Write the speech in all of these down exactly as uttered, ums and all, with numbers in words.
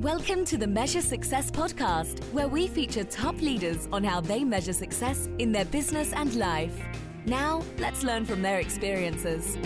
Welcome to the Measure Success Podcast, where we feature top leaders on how they measure success in their business and life. Now, let's learn from their experiences.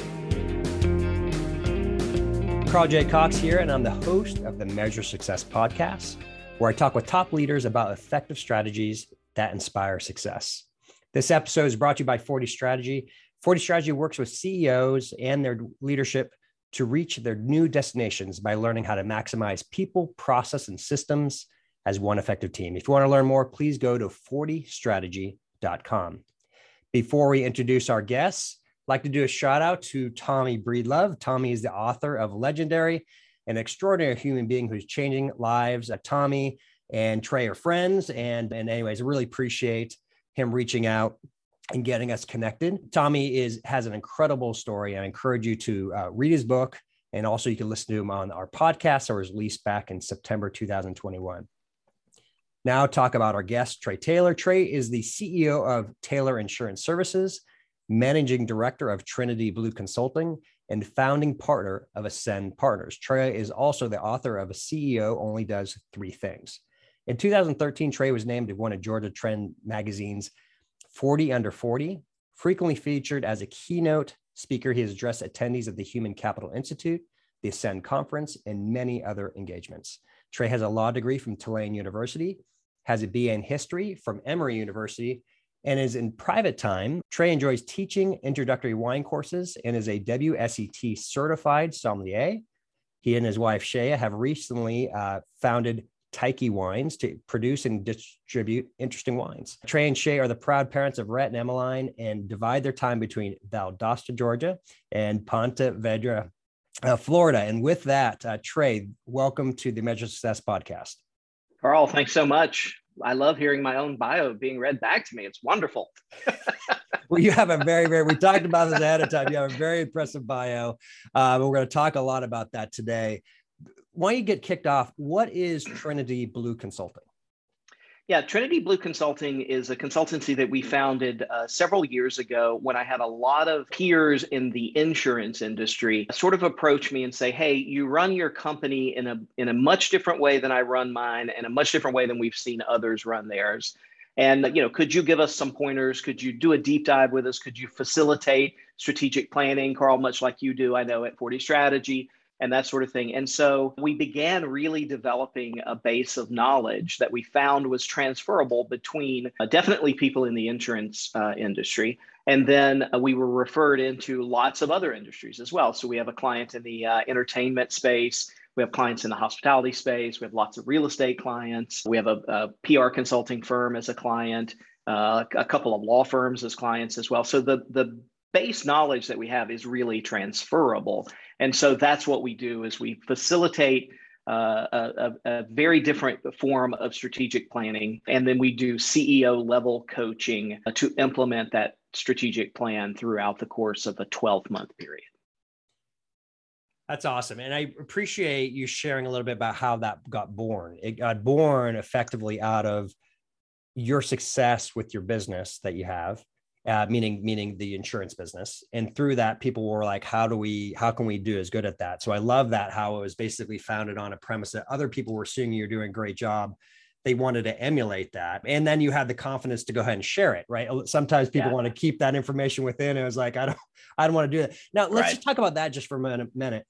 Carl J. Cox here, and I'm the host of the Measure Success Podcast, where I talk with top leaders about effective strategies that inspire success. This episode is brought to you by forty Strategy. forty Strategy works with C E Os and their leadership to reach their new destinations by learning how to maximize people, process, and systems as one effective team. If you want to learn more, please go to forty strategy dot com. Before we introduce our guests, I'd like to do a shout out to Tommy Breedlove. Tommy is the author of Legendary, an extraordinary human being who's changing lives. Tommy and Trey are friends. And, and anyways, I really appreciate him reaching out and getting us connected. Tommy is has an incredible story. I encourage you to uh, read his book, and also you can listen to him on our podcast, or his released back in September two thousand twenty-one. Now talk about our guest, Trey Taylor. Trey is the C E O of Taylor Insurance Services, Managing Director of Trinity Blue Consulting, and founding partner of Ascend Partners. Trey is also the author of A C E O Only Does Three Things. In two thousand thirteen, Trey was named one of Georgia Trend Magazine's forty under forty, frequently featured as a keynote speaker. He has addressed attendees of the Human Capital Institute, the Ascend Conference, and many other engagements. Trey has a law degree from Tulane University, has a B A in history from Emory University, and is in private time. Trey enjoys teaching introductory wine courses and is a W S E T certified sommelier. He and his wife, Shea, have recently uh, founded Taiki Wines to produce and distribute interesting wines. Trey and Shay are the proud parents of Rhett and Emmeline, and divide their time between Valdosta, Georgia, and Ponte Vedra, uh, Florida. And with that, uh, Trey, welcome to the Measure Success Podcast. Carl, thanks so much. I love hearing my own bio being read back to me. It's wonderful. Well, you have a very, very, we talked about this ahead of time. You have a very impressive bio. Uh, we're going to talk a lot about that today. Why don't you get kicked off? What is Trinity Blue Consulting? Yeah, Trinity Blue Consulting is a consultancy that we founded uh, several years ago when I had a lot of peers in the insurance industry sort of approach me and say, hey, you run your company in a in a much different way than I run mine, and a much different way than we've seen others run theirs. And, you know, could you give us some pointers? Could you do a deep dive with us? Could you facilitate strategic planning, Carl, much like you do, I know, at forty Strategy? And that sort of thing. And so we began really developing a base of knowledge that we found was transferable between uh, definitely people in the insurance uh, industry. And then uh, we were referred into lots of other industries as well. So we have a client in the uh, entertainment space. We have clients in the hospitality space. We have lots of real estate clients. We have a, a P R consulting firm as a client, uh, a couple of law firms as clients as well. So the the base knowledge that we have is really transferable. And so that's what we do, is we facilitate uh, a, a very different form of strategic planning. And then we do C E O level coaching to implement that strategic plan throughout the course of a twelve month period. That's awesome. And I appreciate you sharing a little bit about how that got born. It got born effectively out of your success with your business that you have. Uh, meaning, meaning the insurance business. And through that, people were like, how do we, how can we do as good at that? So I love that, how it was basically founded on a premise that other people were seeing you're doing a great job. They wanted to emulate that. And then you had the confidence to go ahead and share it, right? Sometimes people yeah. want to keep that information within. It was like, I don't, I don't want to do that. Now let's right. just talk about that just for a minute.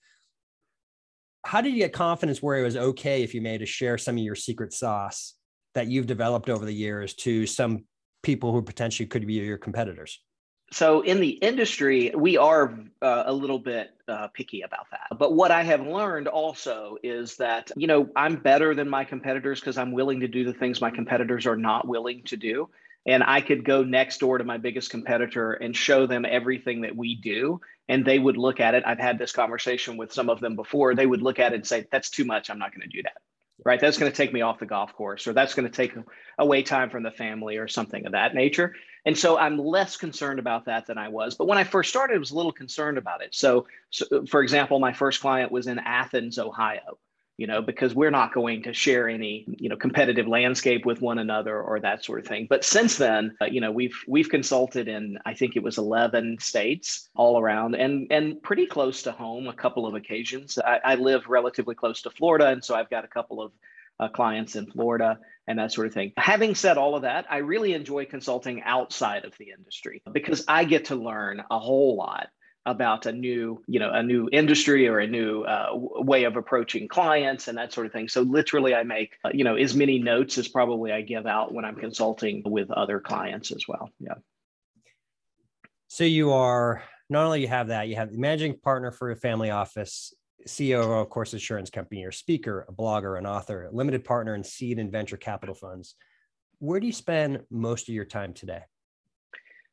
How did you get confidence where it was okay if you made to share some of your secret sauce that you've developed over the years to some people who potentially could be your competitors? So in the industry, we are uh, a little bit uh, picky about that. But what I have learned also is that, you know, I'm better than my competitors because I'm willing to do the things my competitors are not willing to do. And I could go next door to my biggest competitor and show them everything that we do. and they would look at it. I've had this conversation with some of them before. They would look at it and say, that's too much. I'm not going to do that, right? That's going to take me off the golf course, or that's going to take away time from the family or something of that nature. And so I'm less concerned about that than I was. But when I first started, I was a little concerned about it. So, so for example, my first client was in Athens, Ohio, you know, because we're not going to share any, you know, competitive landscape with one another or that sort of thing. But since then, uh, you know, we've we've consulted in, I think it was eleven states all around, and and pretty close to home a couple of occasions. I, I live relatively close to Florida, and so I've got a couple of uh, clients in Florida and that sort of thing. Having said all of that, I really enjoy consulting outside of the industry because I get to learn a whole lot about a new, you know, a new industry or a new uh, way of approaching clients and that sort of thing. So literally I make, uh, you know, as many notes as probably I give out when I'm consulting with other clients as well. Yeah. So you are, not only you have that, you have the managing partner for a family office, C O O of course, insurance company, you're a speaker, a blogger, an author, a limited partner in seed and venture capital funds. Where do you spend most of your time today?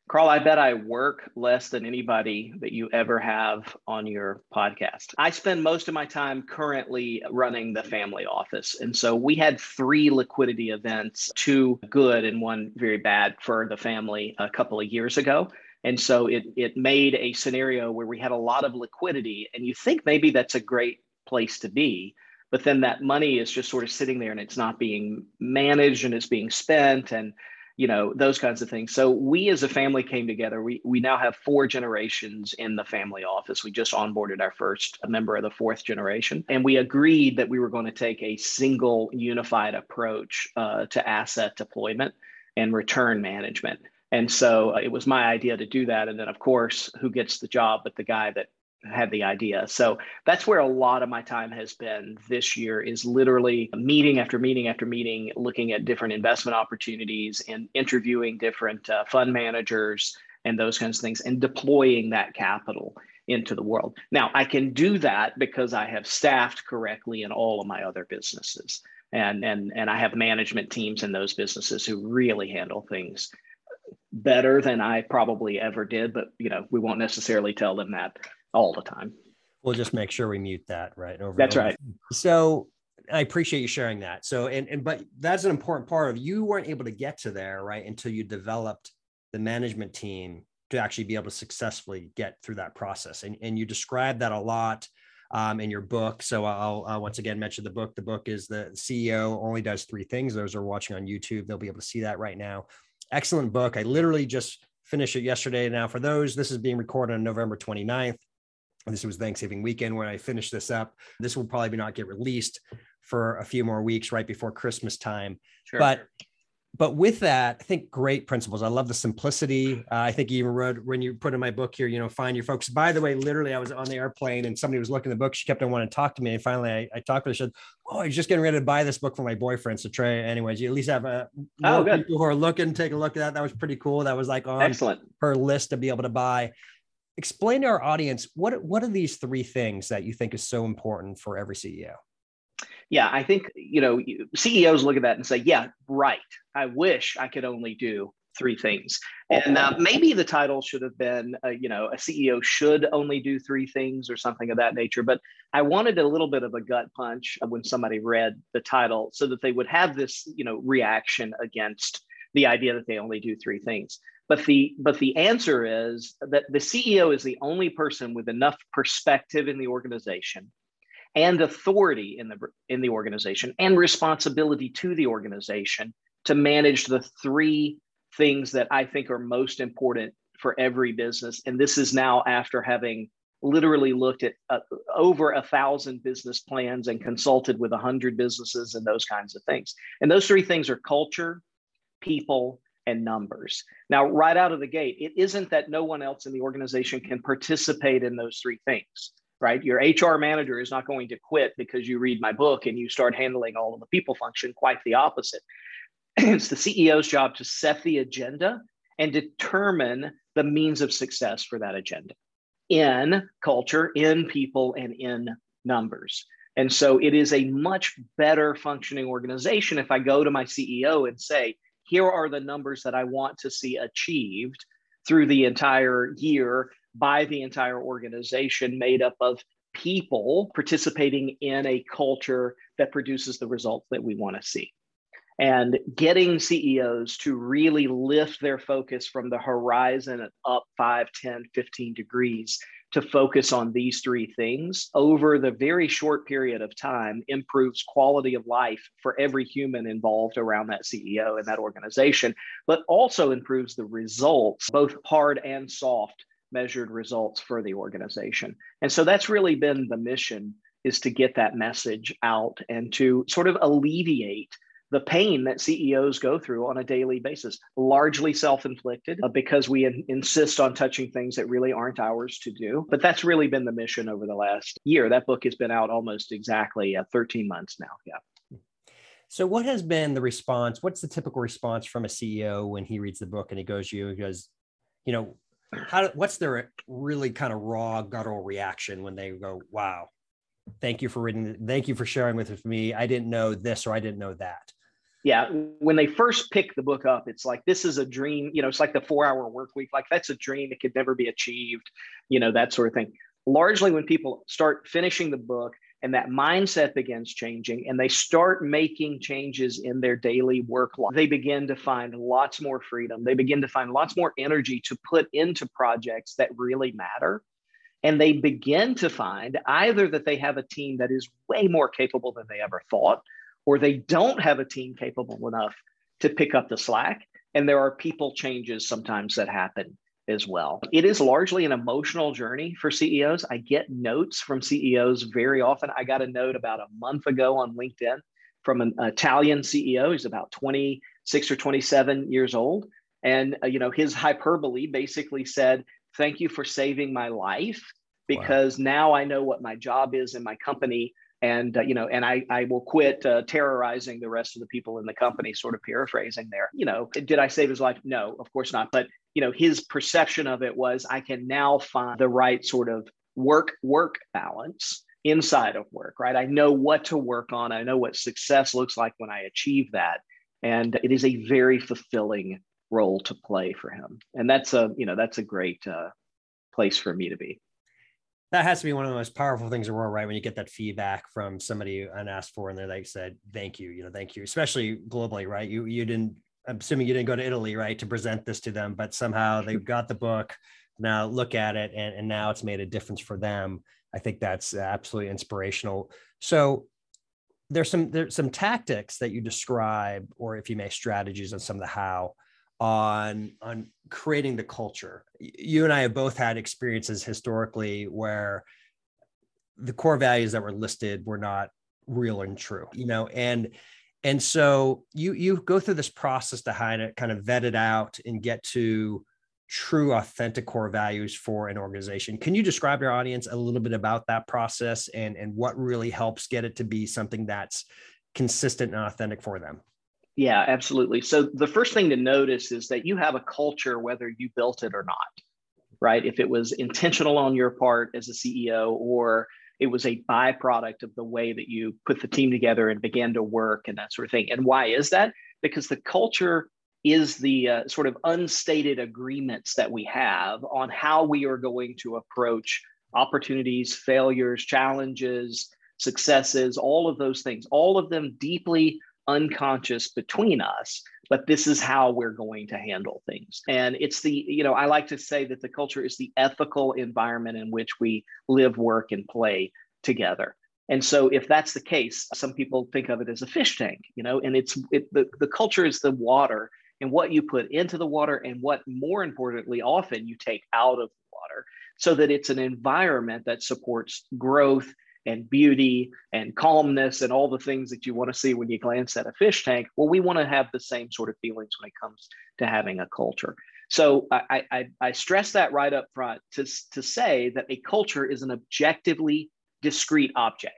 Carl, I bet I work less than anybody that you ever have on your podcast. I spend most of my time currently running the family office. And so we had three liquidity events, two good and one very bad for the family a couple of years ago. And so it, it made a scenario where we had a lot of liquidity. And you think maybe that's a great place to be, but then that money is just sort of sitting there and it's not being managed and it's being spent and you know, those kinds of things. So we as a family came together. We we now have four generations in the family office. We just onboarded our first member of the fourth generation. And we agreed that we were going to take a single unified approach uh, to asset deployment and return management. And so uh, it was my idea to do that. And then of course, who gets the job but the guy that had the idea. So that's where a lot of my time has been this year, is literally meeting after meeting after meeting, looking at different investment opportunities and interviewing different uh, fund managers and those kinds of things and deploying that capital into the world. Now, I can do that because I have staffed correctly in all of my other businesses. And, and, and I have management teams in those businesses who really handle things better than I probably ever did. But, you know, we won't necessarily tell them that all the time. We'll just make sure we mute that, right? Over that's over. Right. So I appreciate you sharing that. So, and, and, but that's an important part of, you weren't able to get to there, right? Until you developed the management team to actually be able to successfully get through that process. And, and you described that a lot um, in your book. So I'll uh, once again mention the book. The book is The C E O Only Does Three Things. Those who are watching on YouTube, they'll be able to see that right now. Excellent book. I literally just finished it yesterday. Now for those, this is being recorded on November twenty-ninth. This was Thanksgiving weekend when I finished this up. This will probably not get released for a few more weeks right before Christmas time. Sure. But but with that, I think great principles. I love the simplicity. Uh, I think you even wrote when you put in my book here, you know, find your focus. By the way, literally, I was on the airplane and somebody was looking at the book. She kept on wanting to talk to me. And finally, I, I talked to her. She said, oh, I was just getting ready to buy this book for my boyfriend. So Trey, anyways, you at least have a, oh, more people who are looking, take a look at that. That was pretty cool. That was like on Excellent. Her list to be able to buy. Explain to our audience, what, what are these three things that you think is so important for every C E O? Yeah, I think, you know, C E Os look at that and say, yeah, right. I wish I could only do three things. And uh, maybe the title should have been, uh, you know, a C E O should only do three things or something of that nature. But I wanted a little bit of a gut punch when somebody read the title so that they would have this, you know, reaction against the idea that they only do three things. But the but the answer is that the C E O is the only person with enough perspective in the organization and authority in the in the organization and responsibility to the organization to manage the three things that I think are most important for every business. And this is now after having literally looked at uh, over a thousand business plans and consulted with a hundred businesses and those kinds of things. And those three things are culture, people, and numbers. Now, right out of the gate, it isn't that no one else in the organization can participate in those three things, right? Your H R manager is not going to quit because you read my book and you start handling all of the people function, quite the opposite. It's the C E O's job to set the agenda and determine the means of success for that agenda in culture, in people, and in numbers. And so it is a much better functioning organization if I go to my C E O and say, here are the numbers that I want to see achieved through the entire year by the entire organization made up of people participating in a culture that produces the results that we want to see. And getting C E Os to really lift their focus from the horizon up five, ten, fifteen degrees to focus on these three things over the very short period of time improves quality of life for every human involved around that C E O and that organization, but also improves the results, both hard and soft measured results for the organization. And so that's really been the mission, is to get that message out and to sort of alleviate the pain that C E Os go through on a daily basis, largely self-inflicted uh, because we in- insist on touching things that really aren't ours to do. But that's really been the mission over the last year. That book has been out almost exactly uh, thirteen months now. Yeah. So what has been the response? What's the typical response from a C E O when he reads the book and he goes to you and goes, you know, how, what's their really kind of raw guttural reaction when they go, wow, thank you for reading. Thank you for sharing with me. I didn't know this, or I didn't know that. Yeah. When they first pick the book up, it's like, this is a dream. You know, it's like the four hour work week. Like, that's a dream that could never be achieved, you know, that sort of thing. Largely when people start finishing the book and that mindset begins changing and they start making changes in their daily work life, they begin to find lots more freedom. They begin to find lots more energy to put into projects that really matter. And they begin to find either that they have a team that is way more capable than they ever thought, or they don't have a team capable enough to pick up the slack. And there are people changes sometimes that happen as well. It is largely an emotional journey for C E Os. I get notes from C E Os very often. I got a note about a month ago on LinkedIn from an Italian C E O. He's about twenty-six or twenty-seven years old. And uh, you know, his hyperbole basically said, thank you for saving my life, because wow, now I know what my job is in my company. And, uh, you know, and I, I will quit uh, terrorizing the rest of the people in the company, sort of paraphrasing there. You know, did I save his life? No, of course not. But, you know, his perception of it was, I can now find the right sort of work, work balance inside of work, right? I know what to work on. I know what success looks like when I achieve that. And it is a very fulfilling role to play for him. And that's a, you know, that's a great uh, place for me to be. That has to be one of the most powerful things in the world, right? When you get that feedback from somebody unasked for, and they like said, thank you, you know, thank you, especially globally, right? You, you didn't, I'm assuming you didn't go to Italy, right, to present this to them, but somehow they've got the book, now look at it, and, and now it's made a difference for them. I think that's absolutely inspirational. So there's some, there's some tactics that you describe, or if you may, strategies on some of the how, on on creating the culture. You and I have both had experiences historically where the core values that were listed were not real and true, you know, and and so you you go through this process to kind of kind of vet it out and get to true authentic core values for an organization. Can you describe to our audience a little bit about that process and and what really helps get it to be something that's consistent and authentic for them? Yeah, absolutely. So the first thing to notice is that you have a culture, whether you built it or not, right? If it was intentional on your part as a C E O, or it was a byproduct of the way that you put the team together and began to work and that sort of thing. And why is that? Because the culture is the uh, sort of unstated agreements that we have on how we are going to approach opportunities, failures, challenges, successes, all of those things, all of them deeply unconscious between us, but this is how we're going to handle things. And it's the, you know, I like to say that the culture is the ethical environment in which we live, work, and play together. And so if that's the case, some people think of it as a fish tank, you know, and it's it, the, the culture is the water and what you put into the water and what, more importantly, often you take out of the water, so that it's an environment that supports growth and beauty and calmness and all the things that you want to see when you glance at a fish tank. Well, we want to have the same sort of feelings when it comes to having a culture. So I, I, I stress that right up front to, to say that a culture is an objectively discrete object.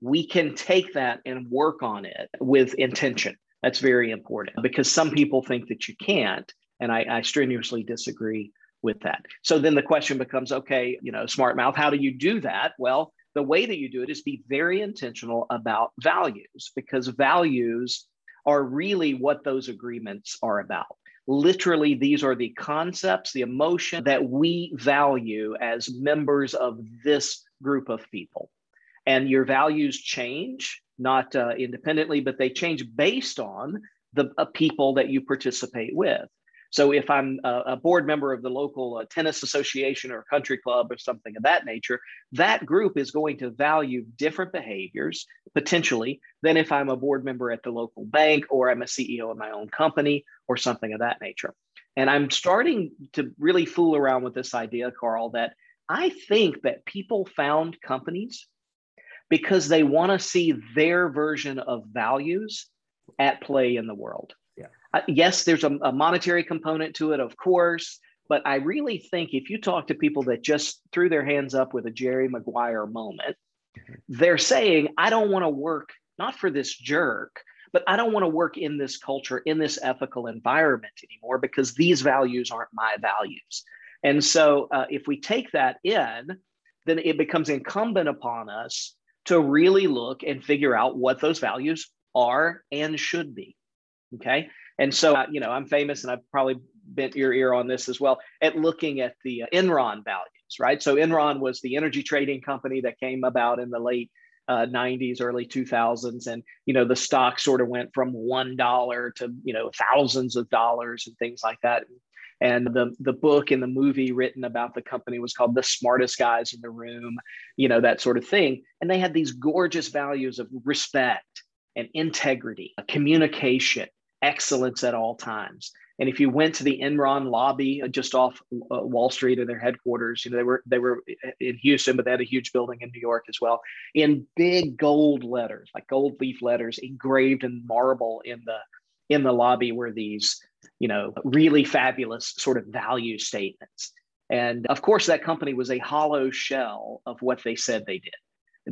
We can take that and work on it with intention. That's very important, because some people think that you can't, and I, I strenuously disagree with that. So then the question becomes, okay, you know, smart mouth, how do you do that? Well, the way that you do it is be very intentional about values, because values are really what those agreements are about. Literally, these are the concepts, the emotion that we value as members of this group of people. And your values change, not uh, independently, but they change based on the uh, people that you participate with. So if I'm uh, a board member of the local uh, tennis association or country club or something of that nature, that group is going to value different behaviors potentially than if I'm a board member at the local bank or I'm a C E O of my own company or something of that nature. And I'm starting to really fool around with this idea, Carl, that I think that people found companies because they want to see their version of values at play in the world. Uh, yes, there's a, a monetary component to it, of course, but I really think if you talk to people that just threw their hands up with a Jerry Maguire moment, they're saying, I don't want to work, not for this jerk, but I don't want to work in this culture, in this ethical environment anymore because these values aren't my values. And so uh, if we take that in, then it becomes incumbent upon us to really look and figure out what those values are and should be. Okay. And so, uh, you know, I'm famous and I've probably bent your ear on this as well at looking at the uh, Enron values, right? So Enron was the energy trading company that came about in the late uh, nineties, early two thousands. And, you know, the stock sort of went from one dollar to, you know, thousands of dollars and things like that. And the, the book and the movie written about the company was called The Smartest Guys in the Room, you know, that sort of thing. And they had these gorgeous values of respect and integrity, communication, excellence at all times. And if you went to the Enron lobby just off uh, Wall Street in their headquarters, you know, they were they were in Houston, but they had a huge building in New York as well, in big gold letters, like gold leaf letters engraved in marble in the in the lobby were these, you know, really fabulous sort of value statements. And of course, that company was a hollow shell of what they said they did.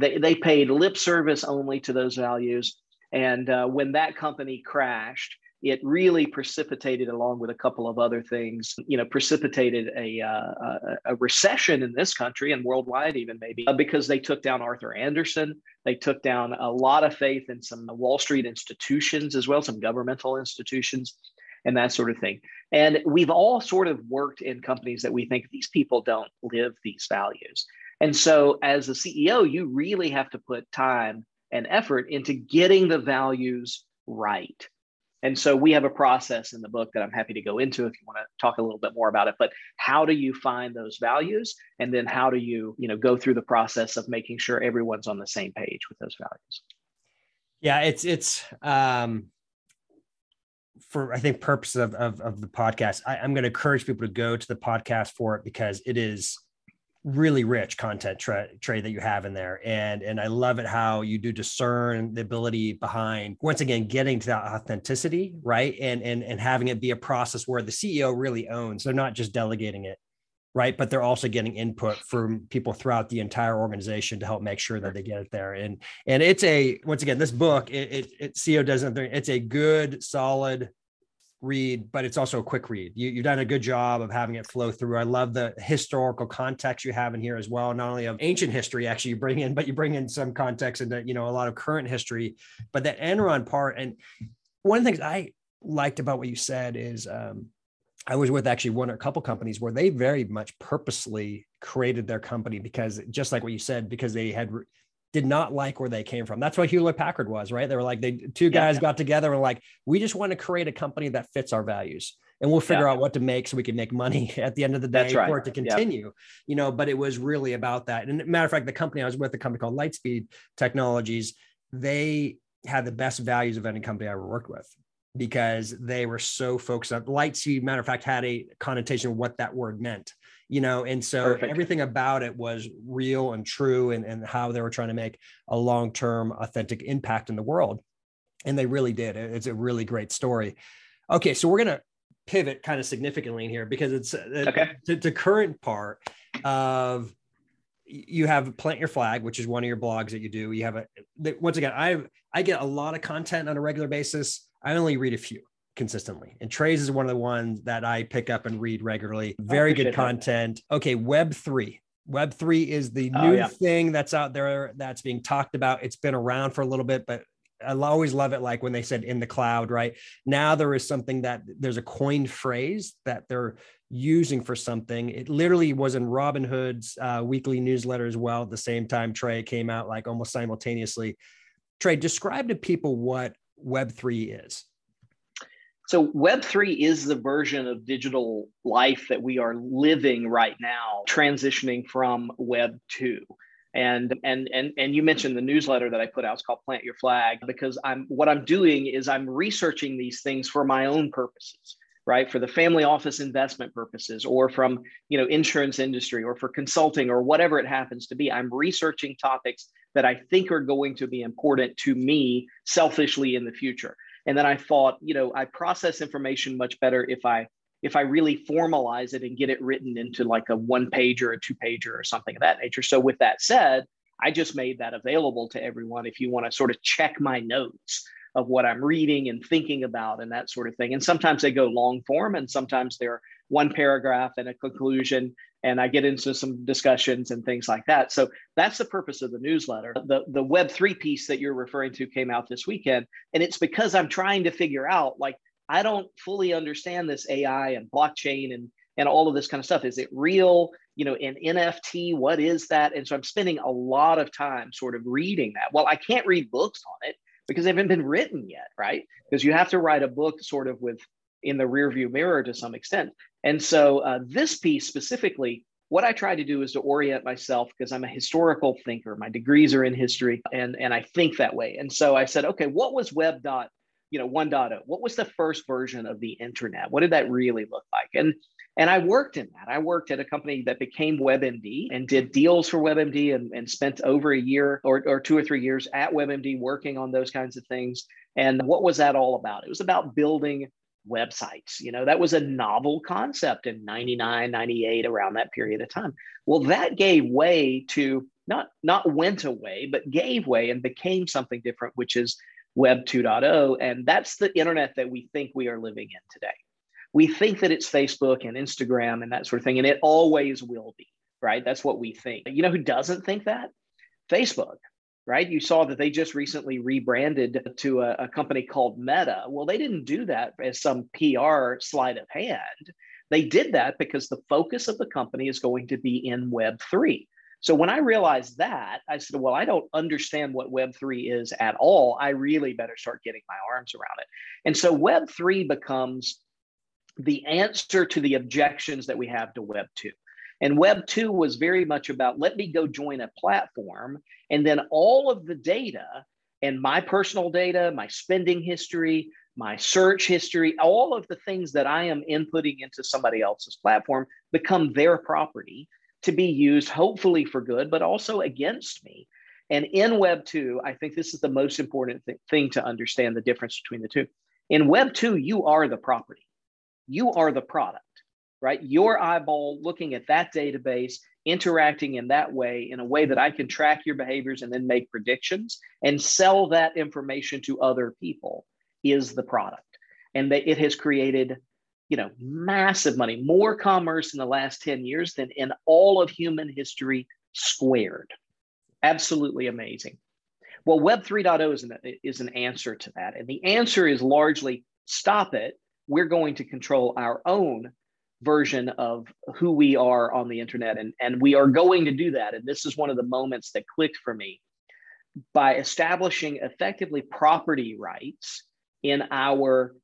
They, they paid lip service only to those values. And uh, when that company crashed, it really precipitated, along with a couple of other things, you know, precipitated a, uh, a recession in this country and worldwide even maybe, uh, because they took down Arthur Anderson. They took down a lot of faith in some Wall Street institutions as well, some governmental institutions and that sort of thing. And we've all sort of worked in companies that we think these people don't live these values. And so as a C E O, you really have to put time and effort into getting the values right. And so we have a process in the book that I'm happy to go into if you want to talk a little bit more about it, but how do you find those values? And then how do you, you know, go through the process of making sure everyone's on the same page with those values? Yeah, it's, it's um, for, I think, purpose of, of, of the podcast, I, I'm going to encourage people to go to the podcast for it because it is really rich content, Trey, Trey, that you have in there. And, and I love it how you do discern the ability behind, once again, getting to that authenticity, right? And, and, and having it be a process where the C E O really owns, they're not just delegating it, right? But they're also getting input from people throughout the entire organization to help make sure that they get it there. And, and it's a, once again, this book, it, it, it C E O doesn't, it's a good, solid read, but it's also a quick read. You, you've done a good job of having it flow through. I love the historical context you have in here as well. Not only of ancient history, actually you bring in, but you bring in some context into, you know, a lot of current history, but that Enron part. And one of the things I liked about what you said is um, I was with actually one or a couple companies where they very much purposely created their company because just like what you said, because they had re- did not like where they came from. That's what Hewlett Packard was, right? They were like, they two guys yeah. got together and like, we just want to create a company that fits our values and we'll figure yeah. out what to make so we can make money at the end of the day right. for it to continue, yeah. you know, but it was really about that. And matter of fact, the company I was with, a company called Lightspeed Technologies, they had the best values of any company I ever worked with because they were so focused on Lightspeed, matter of fact, had a connotation of what that word meant. You know, and so Perfect. Everything about it was real and true and, and how they were trying to make a long-term authentic impact in the world. And they really did. It's a really great story. Okay, so we're going to pivot kind of significantly in here because it's okay. the, the current part of you have Plant Your Flag, which is one of your blogs that you do. You have a, once again, I I get a lot of content on a regular basis. I only read a few consistently. And Trey's is one of the ones that I pick up and read regularly. Very good content. That. Okay. Web three. Web three is the oh, new yeah. thing that's out there that's being talked about. It's been around for a little bit, but I always love it. Like when they said in the cloud, right now, there is something that there's a coined phrase that they're using for something. It literally was in Robin Hood's uh, weekly newsletter as well. At the same time, Trey came out like almost simultaneously. Trey, describe to people what Web three is. So Web three is the version of digital life that we are living right now, transitioning from Web two. And and and and you mentioned the newsletter that I put out. It's called Plant Your Flag, because I'm what I'm doing is I'm researching these things for my own purposes, right? For the family office investment purposes, or from, you know, insurance industry, or for consulting, or whatever it happens to be. I'm researching topics that I think are going to be important to me selfishly in the future. And then I thought, you know, I process information much better if I if I really formalize it and get it written into like a one page or a two pager or something of that nature. So with that said, I just made that available to everyone if you want to sort of check my notes of what I'm reading and thinking about and that sort of thing. And sometimes they go long form, and sometimes they're one paragraph and a conclusion, and I get into some discussions and things like that. So that's the purpose of the newsletter. The, the Web three piece that you're referring to came out this weekend, and it's because I'm trying to figure out, like, I don't fully understand this A I and blockchain and, and all of this kind of stuff. Is it real? You know, an N F T, what is that? And so I'm spending a lot of time sort of reading that. Well, I can't read books on it because they haven't been written yet, right? Because you have to write a book sort of with in the rearview mirror to some extent. And so uh, this piece specifically, what I try to do is to orient myself, because I'm a historical thinker. My degrees are in history, and, and I think that way. And so I said, okay, what was web dot, you know, one point oh? What was the first version of the internet? What did that really look like? And, and I worked in that. I worked at a company that became WebMD and did deals for WebMD, and, and spent over a year or, or two or three years at WebMD working on those kinds of things. And what was that all about? It was about building websites. You know, that was a novel concept in ninety-nine, ninety-eight, around that period of time. Well, that gave way to, not, not went away, but gave way and became something different, which is Web two point oh. And that's the internet that we think we are living in today. We think that it's Facebook and Instagram and that sort of thing, and it always will be, right? That's what we think. You know who doesn't think that? Facebook, right? You saw that they just recently rebranded to a, a company called Meta. Well, they didn't do that as some P R sleight of hand. They did that because the focus of the company is going to be in Web three. So when I realized that, I said, well, I don't understand what Web three is at all. I really better start getting my arms around it. And so Web three becomes the answer to the objections that we have to Web two. And Web two was very much about, let me go join a platform, and then all of the data and my personal data, my spending history, my search history, all of the things that I am inputting into somebody else's platform become their property, to be used hopefully for good, but also against me. And in Web two, I think this is the most important th- thing to understand, the difference between the two. In Web two, you are the property. You are the product, right? Your eyeball looking at that database, interacting in that way, in a way that I can track your behaviors and then make predictions and sell that information to other people, is the product. And that it has created, you know, massive money, more commerce in the last ten years than in all of human history squared. Absolutely amazing. Well, Web three point oh is an, is an answer to that. And the answer is largely, stop it. We're going to control our own version of who we are on the internet. And, and we are going to do that. And this is one of the moments that clicked for me. By establishing effectively property rights in our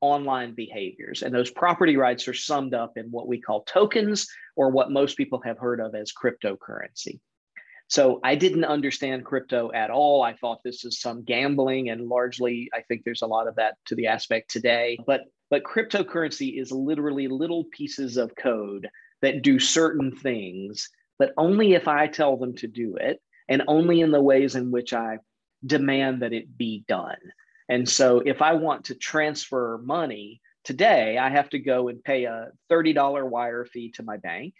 online behaviors. And those property rights are summed up in what we call tokens, or what most people have heard of as cryptocurrency. So I didn't understand crypto at all. I thought this is some gambling, and largely I think there's a lot of that to the aspect today. But, but cryptocurrency is literally little pieces of code that do certain things, but only if I tell them to do it, and only in the ways in which I demand that it be done. And so if I want to transfer money today, I have to go and pay a thirty dollars wire fee to my bank.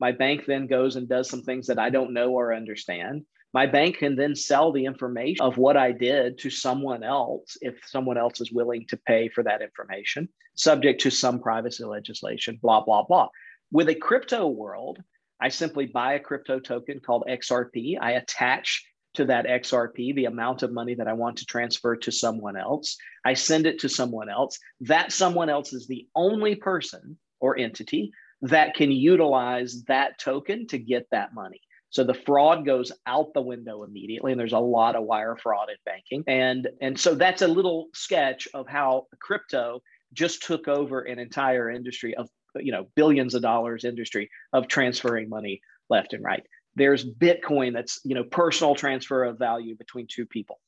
My bank then goes and does some things that I don't know or understand. My bank can then sell the information of what I did to someone else, if someone else is willing to pay for that information, subject to some privacy legislation, blah, blah, blah. With a crypto world, I simply buy a crypto token called X R P. I attach to that X R P, the amount of money that I want to transfer to someone else. I send it to someone else. That someone else is the only person or entity that can utilize that token to get that money. So the fraud goes out the window immediately, and there's a lot of wire fraud in banking. And, and so that's a little sketch of how crypto just took over an entire industry of, you know, billions of dollars industry of transferring money left and right. There's Bitcoin, that's, you know, personal transfer of value between two people.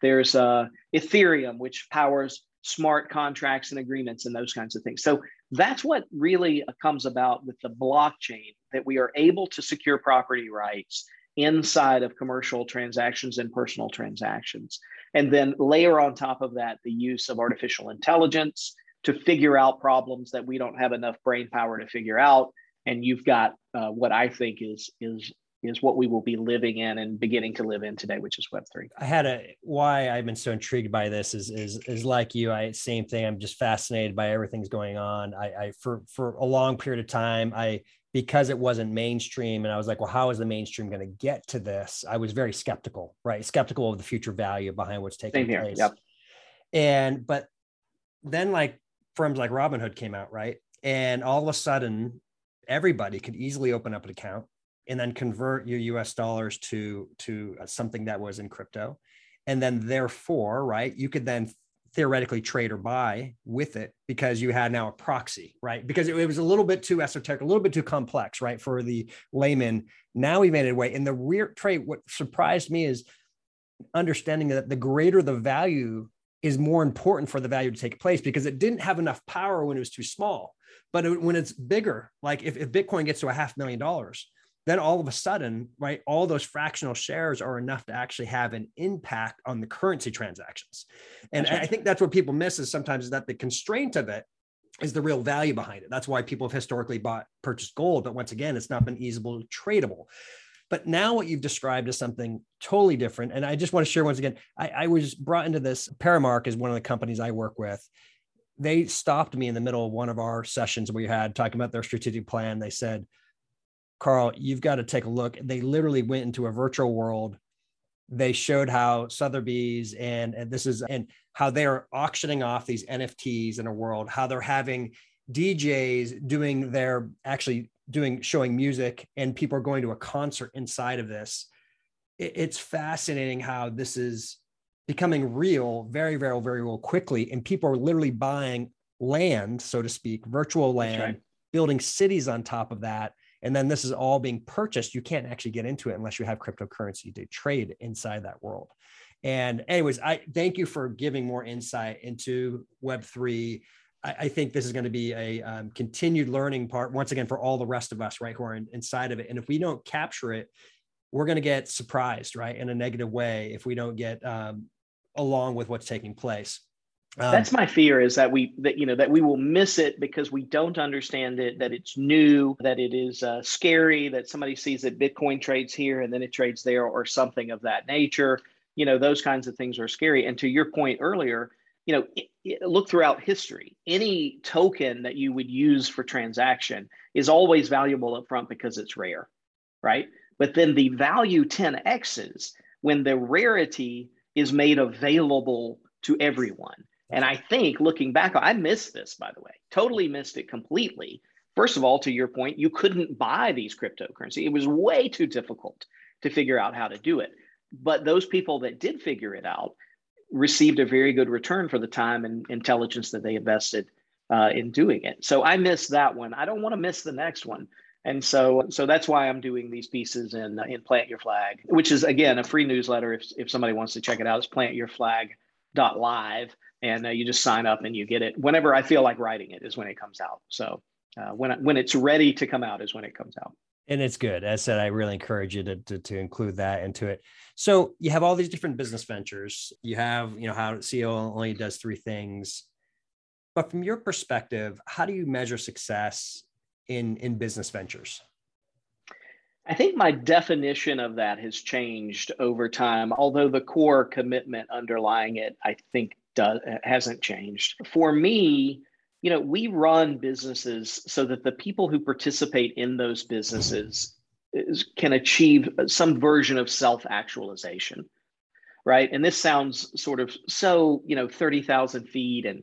There's uh, Ethereum, which powers smart contracts and agreements and those kinds of things. So that's what really comes about with the blockchain, that we are able to secure property rights inside of commercial transactions and personal transactions. And then layer on top of that, the use of artificial intelligence to figure out problems that we don't have enough brain power to figure out. And you've got uh, what I think is, is, is what we will be living in and beginning to live in today, which is Web three. I had a, why I've been so intrigued by this is, is, is like you, I, same thing. I'm just fascinated by everything's going on. I, I, for, for a long period of time, I, because it wasn't mainstream and I was like, well, how is the mainstream going to get to this? I was very skeptical, right? Skeptical of the future value behind what's taking place. Yep. And, but then like firms like Robinhood came out, right? And all of a sudden everybody could easily open up an account and then convert your U S dollars to, to something that was in crypto. And then therefore, right, you could then theoretically trade or buy with it because you had now a proxy, right? Because it, it was a little bit too esoteric, a little bit too complex, right? For the layman, now we made it away. And the rear trade, what surprised me is understanding that the greater the value is more important for the value to take place, because it didn't have enough power when it was too small. But it, when it's bigger, like if, if Bitcoin gets to a half million dollars, then all of a sudden, right, all those fractional shares are enough to actually have an impact on the currency transactions. And I think that's what people miss is sometimes is that the constraint of it is the real value behind it. That's why people have historically bought, purchased gold, but once again, it's not been easily tradable. But now what you've described is something totally different. And I just want to share once again, I, I was brought into this, Paramark is one of the companies I work with. They stopped me in the middle of one of our sessions we had talking about their strategic plan. They said, Carl, you've got to take a look. They literally went into a virtual world. They showed how Sotheby's and, and this is and how they are auctioning off these N F Ts in a world, how they're having D Js doing their actually doing showing music, and people are going to a concert inside of this. It, it's fascinating how this is becoming real very, very, very real quickly. And people are literally buying land, so to speak, virtual land, right, building cities on top of that. And then this is all being purchased. You can't actually get into it unless you have cryptocurrency to trade inside that world. And anyways, I thank you for giving more insight into Web three. I, I think this is going to be a um, continued learning part, once again, for all the rest of us, right, who are in, inside of it. And if we don't capture it, we're going to get surprised, right, in a negative way if we don't get um, along with what's taking place. Um, That's my fear, is that we, that, you know, that we will miss it because we don't understand it, that it's new, that it is uh, scary, that somebody sees that Bitcoin trades here and then it trades there or something of that nature. You know, those kinds of things are scary. And to your point earlier, you know, it, it, look throughout history, any token that you would use for transaction is always valuable up front because it's rare, right? But then the value ten X's when the rarity is made available to everyone. And I think looking back, I missed this, by the way, totally missed it completely. First of all, to your point, you couldn't buy these cryptocurrency. It was way too difficult to figure out how to do it. But those people that did figure it out received a very good return for the time and intelligence that they invested uh, in doing it. So I missed that one. I don't want to miss the next one. And so, so that's why I'm doing these pieces in, in Plant Your Flag, which is, again, a free newsletter. If, if somebody wants to check it out, it's plant your flag dot live. And uh, you just sign up and you get it whenever I feel like writing it is when it comes out. So uh, when, when it's ready to come out is when it comes out. And it's good. As I said, I really encourage you to, to, to include that into it. So you have all these different business ventures. You have, you know, how C E O Only Does Three Things. But from your perspective, how do you measure success in, in business ventures? I think my definition of that has changed over time, although the core commitment underlying it, I think, Does, hasn't changed. For me, you know, we run businesses so that the people who participate in those businesses is, can achieve some version of self-actualization, right? And this sounds sort of so, you know, thirty thousand feet and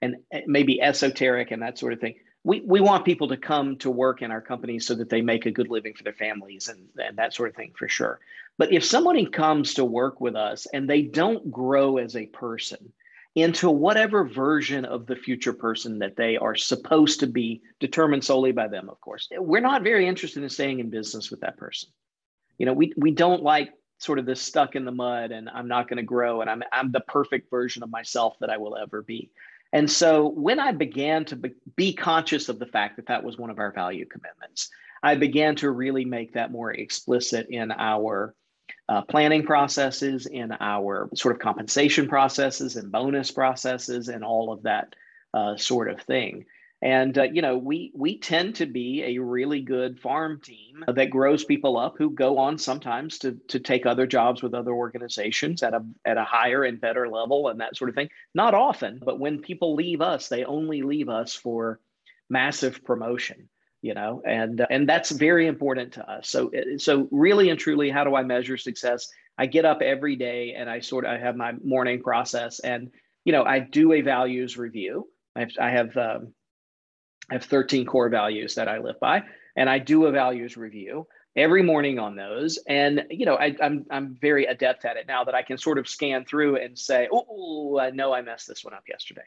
and maybe esoteric and that sort of thing. We we want people to come to work in our companies so that they make a good living for their families and, and that sort of thing, for sure. But if somebody comes to work with us and they don't grow as a person into whatever version of the future person that they are supposed to be, determined solely by them, of course, we're not very interested in staying in business with that person. You know, we, we don't like sort of this stuck in the mud and I'm not going to grow and I'm, I'm the perfect version of myself that I will ever be. And so when I began to be, be conscious of the fact that that was one of our value commitments, I began to really make that more explicit in our Uh, planning processes, in our sort of compensation processes and bonus processes and all of that uh, sort of thing. And, uh, you know, we we tend to be a really good farm team that grows people up who go on sometimes to to take other jobs with other organizations at a at a higher and better level and that sort of thing. Not often, but when people leave us, they only leave us for massive promotion. You know, and uh, and that's very important to us. So so really and truly, how do I measure success? I get up every day and I sort of I have my morning process, and you know I do a values review. I have I have, um, I have thirteen core values that I live by, and I do a values review every morning on those. And you know I, I'm I'm very adept at it now that I can sort of scan through and say, oh, I know I messed this one up yesterday.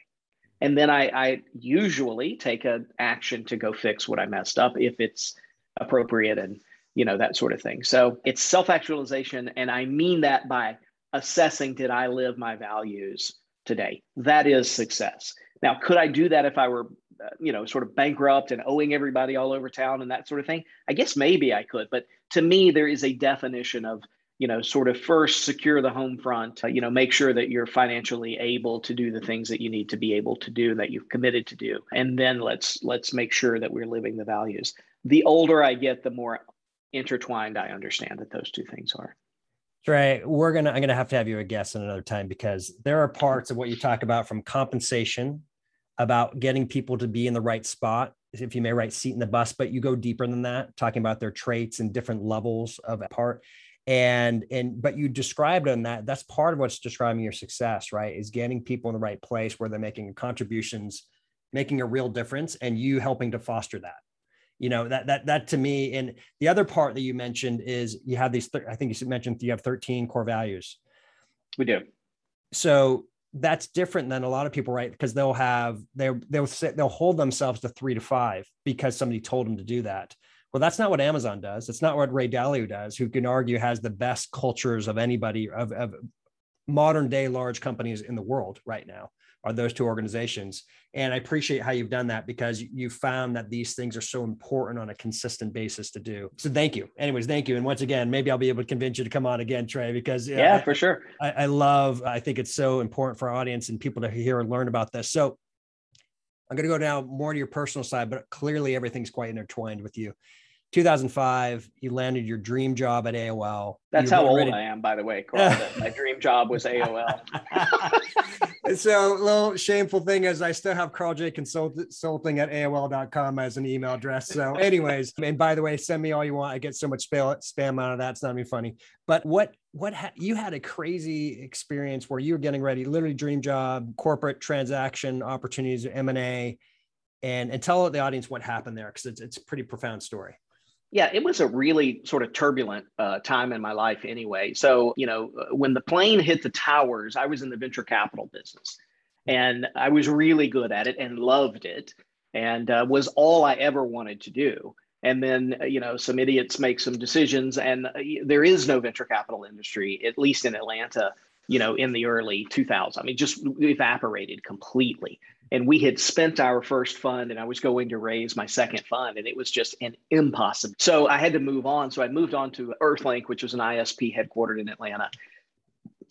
And then I, I usually take an action to go fix what I messed up if it's appropriate and, you know, that sort of thing. So it's self-actualization. And I mean that by assessing, did I live my values today? That is success. Now, could I do that if I were, you know, sort of bankrupt and owing everybody all over town and that sort of thing? I guess maybe I could. But to me, there is a definition of, you know, sort of first secure the home front, you know, make sure that you're financially able to do the things that you need to be able to do, that you've committed to do. And then let's let's make sure that we're living the values. The older I get, the more intertwined I understand that those two things are. Trey, we're going to, I'm going to have to have you a guest in another time, because there are parts of what you talk about, from compensation, about getting people to be in the right spot, if you may, right seat in the bus, but you go deeper than that, talking about their traits and different levels of a part. And, and, but you described on that, that's part of what's describing your success, right? Is getting people in the right place where they're making contributions, making a real difference, and you helping to foster that, you know, that, that, that to me. And the other part that you mentioned is you have these, th- I think you mentioned you have thirteen core values. We do. So that's different than a lot of people, right? Because they'll have, they'll, they'll sit, they'll hold themselves to three to five because somebody told them to do that. Well, that's not what Amazon does. It's not what Ray Dalio does, who can argue has the best cultures of anybody, of, of modern day large companies in the world right now, are those two organizations. And I appreciate how you've done that, because you found that these things are so important on a consistent basis to do. So thank you. Anyways, thank you. And once again, maybe I'll be able to convince you to come on again, Trey, because yeah, uh, for sure. I, I love, I think it's so important for our audience and people to hear and learn about this. So I'm going to go now more to your personal side, but clearly everything's quite intertwined with you. two thousand five, you landed your dream job at A O L. That's you how old ready- I am, by the way, Carl. My dream job was A O L. So a little shameful thing is I still have Carl J. Consulting at A O L dot com as an email address. So anyways, and by the way, send me all you want. I get so much spam out of that. It's not even funny. But what, what ha- you had a crazy experience where you were getting ready, literally dream job, corporate transaction opportunities, M and A, and, and tell the audience what happened there, because it's, it's a pretty profound story. Yeah, it was a really sort of turbulent uh, time in my life anyway. So, you know, when the plane hit the towers, I was in the venture capital business, and I was really good at it and loved it, and uh, was all I ever wanted to do. And then, you know, some idiots make some decisions, and there is no venture capital industry, at least in Atlanta, you know, in the early two thousands. I mean, just evaporated completely. And we had spent our first fund, and I was going to raise my second fund, and it was just an impossible. So I had to move on. So I moved on to Earthlink, which was an I S P headquartered in Atlanta.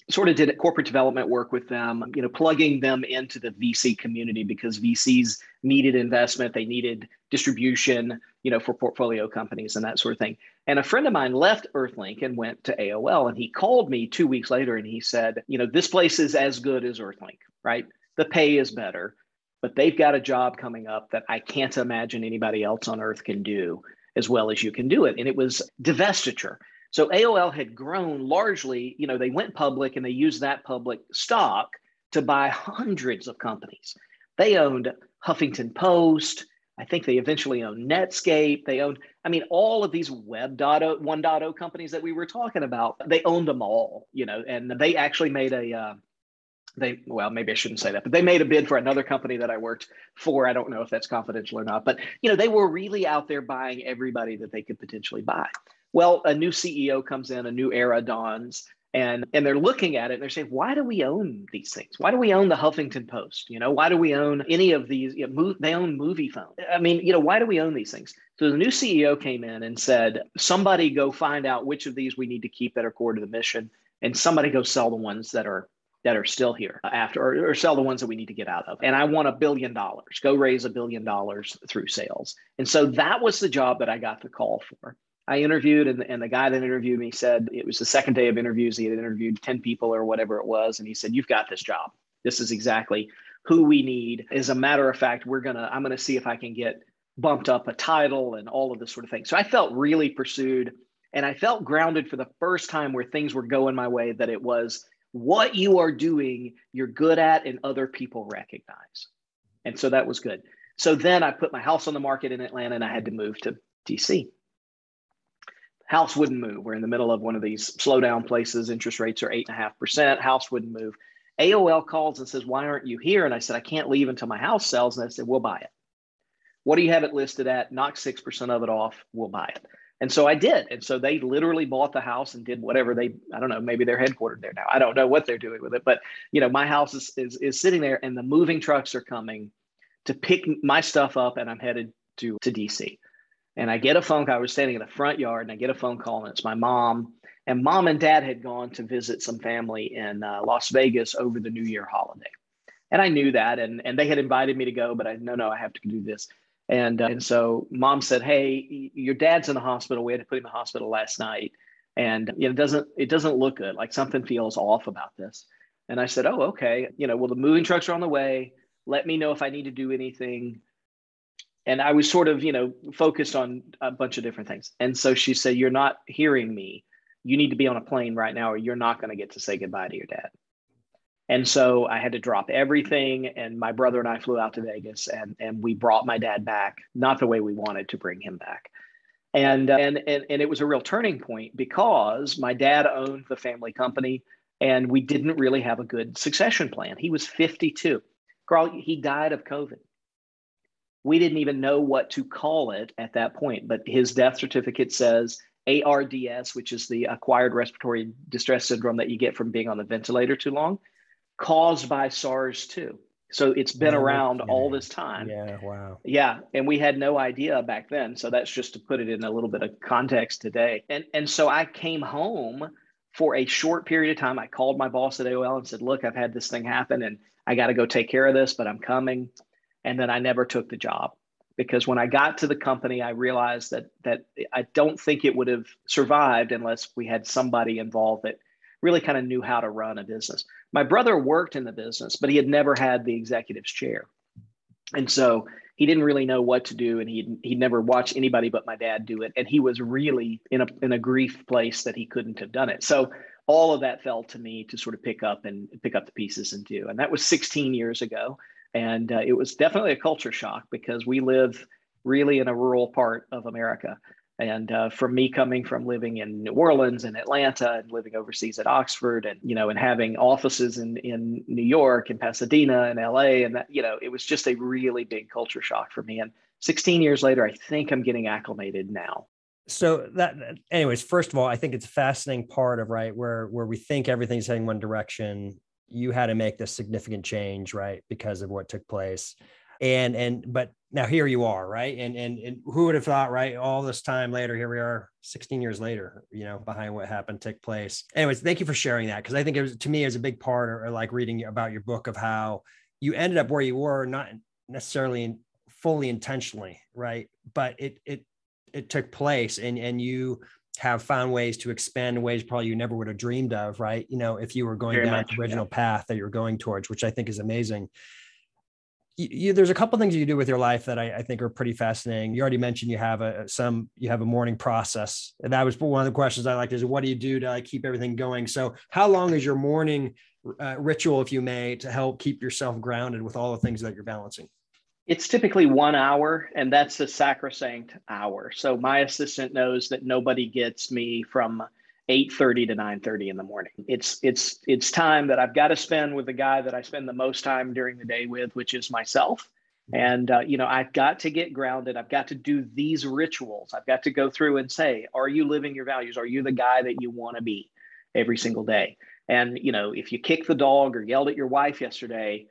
Sort of did corporate development work with them, you know, plugging them into the V C community, because V Cs needed investment. They needed distribution, you know, for portfolio companies and that sort of thing. And a friend of mine left Earthlink and went to A O L, and he called me two weeks later and he said, you know, this place is as good as Earthlink, right? The pay is better, but they've got a job coming up that I can't imagine anybody else on earth can do. as well as you can do it. And it was divestiture. So A O L had grown largely, you know, they went public and they used that public stock to buy hundreds of companies. They owned Huffington Post. I think they eventually owned Netscape. They owned, I mean, all of these web one point oh companies that we were talking about, they owned them all, you know, and they actually made a, uh, they, well, maybe I shouldn't say that, but they made a bid for another company that I worked for. I don't know if that's confidential or not, but, you know, they were really out there buying everybody that they could potentially buy. Well, a new C E O comes in, a new era dawns, and, and they're looking at it and they're saying, why do we own these things? Why do we own the Huffington Post? You know, why do we own any of these? You know, move, they own Movie Phone. I mean, you know, why do we own these things? So the new C E O came in and said, somebody go find out which of these we need to keep that are core to the mission, and somebody go sell the ones that are that are still here after, or, or sell the ones that we need to get out of. And I want a billion dollars, go raise a billion dollars through sales. And so that was the job that I got the call for. I interviewed, and, and the guy that interviewed me said, it was the second day of interviews. He had interviewed ten people or whatever it was. And he said, you've got this job. This is exactly who we need. As a matter of fact, we're going to, I'm going to see if I can get bumped up a title and all of this sort of thing. So I felt really pursued, and I felt grounded for the first time where things were going my way, that it was what you are doing, you're good at, and other people recognize. And so that was good. So then I put my house on the market in Atlanta, and I had to move to D C. House wouldn't move. We're in the middle of one of these slowdown places. Interest rates are eight and a half percent. House wouldn't move. A O L calls and says, why aren't you here? And I said, I can't leave until my house sells. And I said, we'll buy it. What do you have it listed at? Knock six percent of it off. We'll buy it. And so I did. And so they literally bought the house and did whatever they, I don't know, maybe they're headquartered there now. I don't know what they're doing with it, but you know, my house is, is, is sitting there, and the moving trucks are coming to pick my stuff up, and I'm headed to, to D C. And I get a phone call. I was standing in the front yard, and I get a phone call, and it's my mom. And mom and dad had gone to visit some family in uh, Las Vegas over the New Year holiday. And I knew that, and, and they had invited me to go, but I no, no, I have to do this. And, uh, and so mom said, hey, your dad's in the hospital. We had to put him in the hospital last night. And you know, it doesn't, it doesn't look good. Like something feels off about this. And I said, oh, okay. You know, well, the moving trucks are on the way. Let me know if I need to do anything. And I was sort of, you know, focused on a bunch of different things. And so she said, you're not hearing me. You need to be on a plane right now, or you're not going to get to say goodbye to your dad. And so I had to drop everything. And my brother and I flew out to Vegas, and, and we brought my dad back, not the way we wanted to bring him back. And, uh, and, and, and it was a real turning point, because my dad owned the family company, and we didn't really have a good succession plan. He was fifty-two. Carl, he died of COVID. We didn't even know what to call it at that point, but his death certificate says A R D S, which is the acquired respiratory distress syndrome that you get from being on the ventilator too long, caused by SARS two. So it's been oh, around yeah. all this time. Yeah, wow. Yeah, and we had no idea back then. So that's just to put it in a little bit of context today. And, and so I came home for a short period of time. I called my boss at A O L and said, look, I've had this thing happen, and I got to go take care of this, but I'm coming. And then I never took the job, because when I got to the company, I realized that that I don't think it would have survived unless we had somebody involved that really kind of knew how to run a business. My brother worked in the business, but he had never had the executive's chair. And so he didn't really know what to do, and he'd, he'd never watched anybody but my dad do it. And he was really in a, in a grief place that he couldn't have done it. So all of that fell to me to sort of pick up and pick up the pieces and do. And that was sixteen years ago. And uh, it was definitely a culture shock, because we live really in a rural part of America. And uh, from me coming from living in New Orleans and Atlanta and living overseas at Oxford, and, you know, and having offices in, in New York and Pasadena and L A, and that, you know, it was just a really big culture shock for me. And sixteen years later, I think I'm getting acclimated now. So that, anyways, first of all, I think it's a fascinating part of, right, where, where we think everything's heading one direction. You had to make this significant change, right, because of what took place. And, and, but now here you are, right? And, and, and who would have thought, right? All this time later, here we are sixteen years later, you know, behind what happened took place. Anyways, thank you for sharing that. Cause I think it was, to me, it was a big part, or, or like reading about your book, of how you ended up where you were, not necessarily fully intentionally, right? But it, it, it took place, and, and you have found ways to expand in ways probably you never would have dreamed of, right? You know, if you were going Very down much, the original yeah. path that you're going towards, which I think is amazing. you, you, there's a couple of things you do with your life that I, I think are pretty fascinating. You already mentioned you have a some you have a morning process, and that was one of the questions I liked is what do you do to like, keep everything going? So how long is your morning uh, ritual, if you may, to help keep yourself grounded with all the things that you're balancing? It's typically one hour, and that's the sacrosanct hour. So my assistant knows that nobody gets me from eight thirty to nine thirty in the morning. It's it's it's time that I've got to spend with the guy that I spend the most time during the day with, which is myself. And uh, you know, I've got to get grounded. I've got to do these rituals. I've got to go through and say, are you living your values? Are you the guy that you want to be every single day? And you know, if you kicked the dog or yelled at your wife yesterday,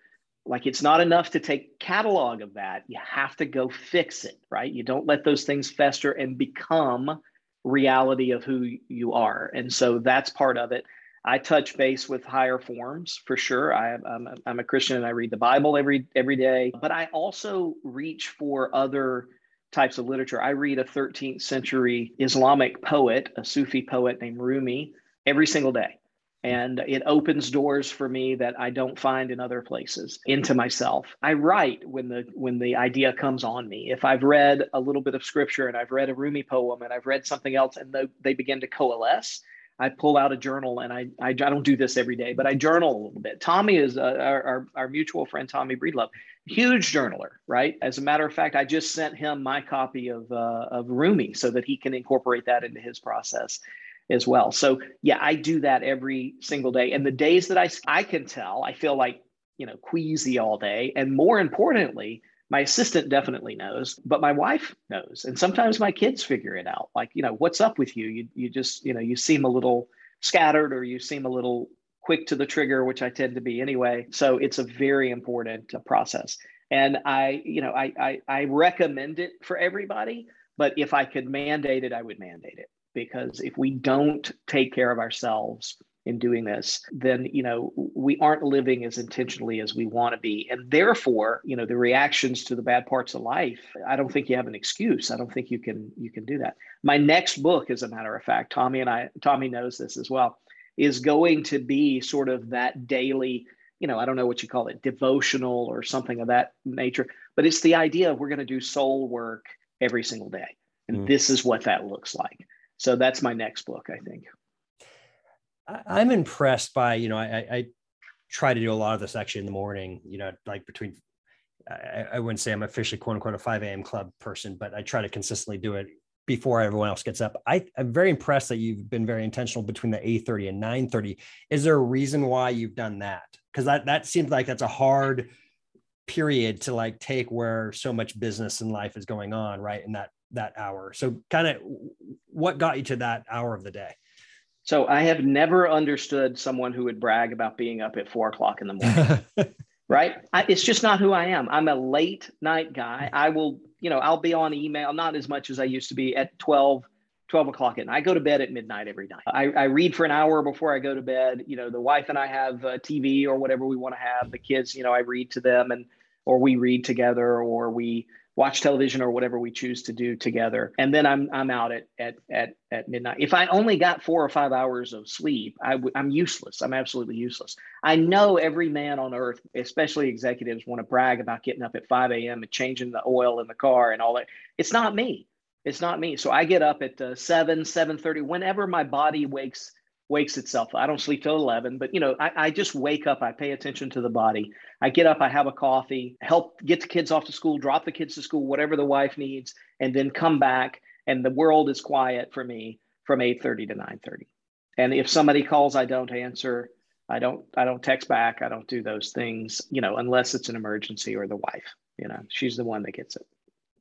like it's not enough to take catalog of that. You have to go fix it, right? You don't let those things fester and become reality of who you are. And so that's part of it. I touch base with higher forms for sure. I, I'm, a, I'm a Christian and I read the Bible every every day, but I also reach for other types of literature. I read a thirteenth century Islamic poet, a Sufi poet named Rumi, every single day. And it opens doors for me that I don't find in other places into myself. I write when the when the idea comes on me. If I've read a little bit of scripture and I've read a Rumi poem and I've read something else and they, they begin to coalesce, I pull out a journal and I, I I don't do this every day, but I journal a little bit. Tommy is a, our, our, our mutual friend, Tommy Breedlove, huge journaler, right? As a matter of fact, I just sent him my copy of uh, of Rumi so that he can incorporate that into his process as well. So yeah, I do that every single day. And the days that I, I can tell, I feel like, you know, queasy all day. And more importantly, my assistant definitely knows, but my wife knows. And sometimes my kids figure it out. Like, you know, what's up with you? You, you just, you know, you seem a little scattered or you seem a little quick to the trigger, which I tend to be anyway. So it's a very important process. And I, you know, I, I, I recommend it for everybody, but if I could mandate it, I would mandate it. Because if we don't take care of ourselves in doing this, then, you know, we aren't living as intentionally as we want to be. And therefore, you know, the reactions to the bad parts of life, I don't think you have an excuse. I don't think you can you can do that. My next book, as a matter of fact, Tommy and I, Tommy knows this as well, is going to be sort of that daily, you know, I don't know what you call it, devotional or something of that nature. But it's the idea of we're going to do soul work every single day. And mm. this is what that looks like. So that's my next book, I think. I'm impressed by, you know, I, I try to do a lot of this actually in the morning, you know, like between, I, I wouldn't say I'm officially quote unquote a five a.m. club person, but I try to consistently do it before everyone else gets up. I, I'm very impressed that you've been very intentional between the eight thirty and nine thirty. Is there a reason why you've done that? Because that, that seems like that's a hard period to like take where so much business and life is going on, right? And that that hour. So kind of what got you to that hour of the day? So I have never understood someone who would brag about being up at four o'clock in the morning, right? I, it's just not who I am. I'm a late night guy. I will, you know, I'll be on email, not as much as I used to be at twelve, twelve o'clock at night. I go to bed at midnight every night. I, I read for an hour before I go to bed. You know, the wife and I have uh, T V or whatever we want to have. The kids, you know, I read to them and, or we read together or we watch television or whatever we choose to do together. And then I'm I'm out at at at, at midnight. If I only got four or five hours of sleep, I w- I'm useless. I'm absolutely useless. I know every man on earth, especially executives, want to brag about getting up at five a.m. and changing the oil in the car and all that. It's not me. It's not me. So I get up at uh, seven, seven thirty, whenever my body wakes wakes itself. I don't sleep till eleven, but you know, I, I just wake up, I pay attention to the body. I get up, I have a coffee, help get the kids off to school, drop the kids to school, whatever the wife needs, and then come back. And the world is quiet for me from eight thirty to nine thirty. And if somebody calls, I don't answer. I don't, I don't text back. I don't do those things, you know, unless it's an emergency or the wife, you know, she's the one that gets it.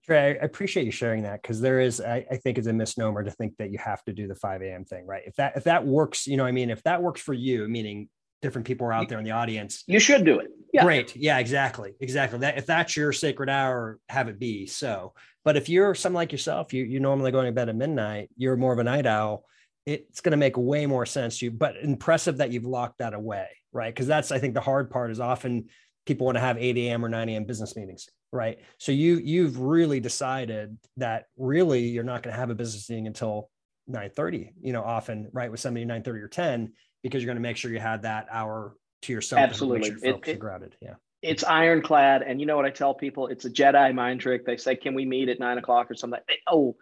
Trey, I appreciate you sharing that because there is, I, I think it's a misnomer to think that you have to do the five a.m. thing, right? If that if that works, you know what I mean? If that works for you, meaning different people are out there in the audience. You should do it. Yeah. Great. Yeah, exactly. Exactly. That, if that's your sacred hour, have it be so. But if you're someone like yourself, you, you're normally going to bed at midnight, you're more of a night owl, it's going to make way more sense to you, but impressive that you've locked that away, right? Because that's, I think the hard part is often people want to have eight a.m. or nine a.m. business meetings. Right. So you, you've really decided that really you're not going to have a business meeting until nine thirty, you know, often, right. With somebody nine thirty or ten, because you're going to make sure you have that hour to yourself. Absolutely. It, it, grounded. Yeah. it's ironclad. And you know what I tell people? It's a Jedi mind trick. They say, can we meet at nine o'clock or something? They, oh,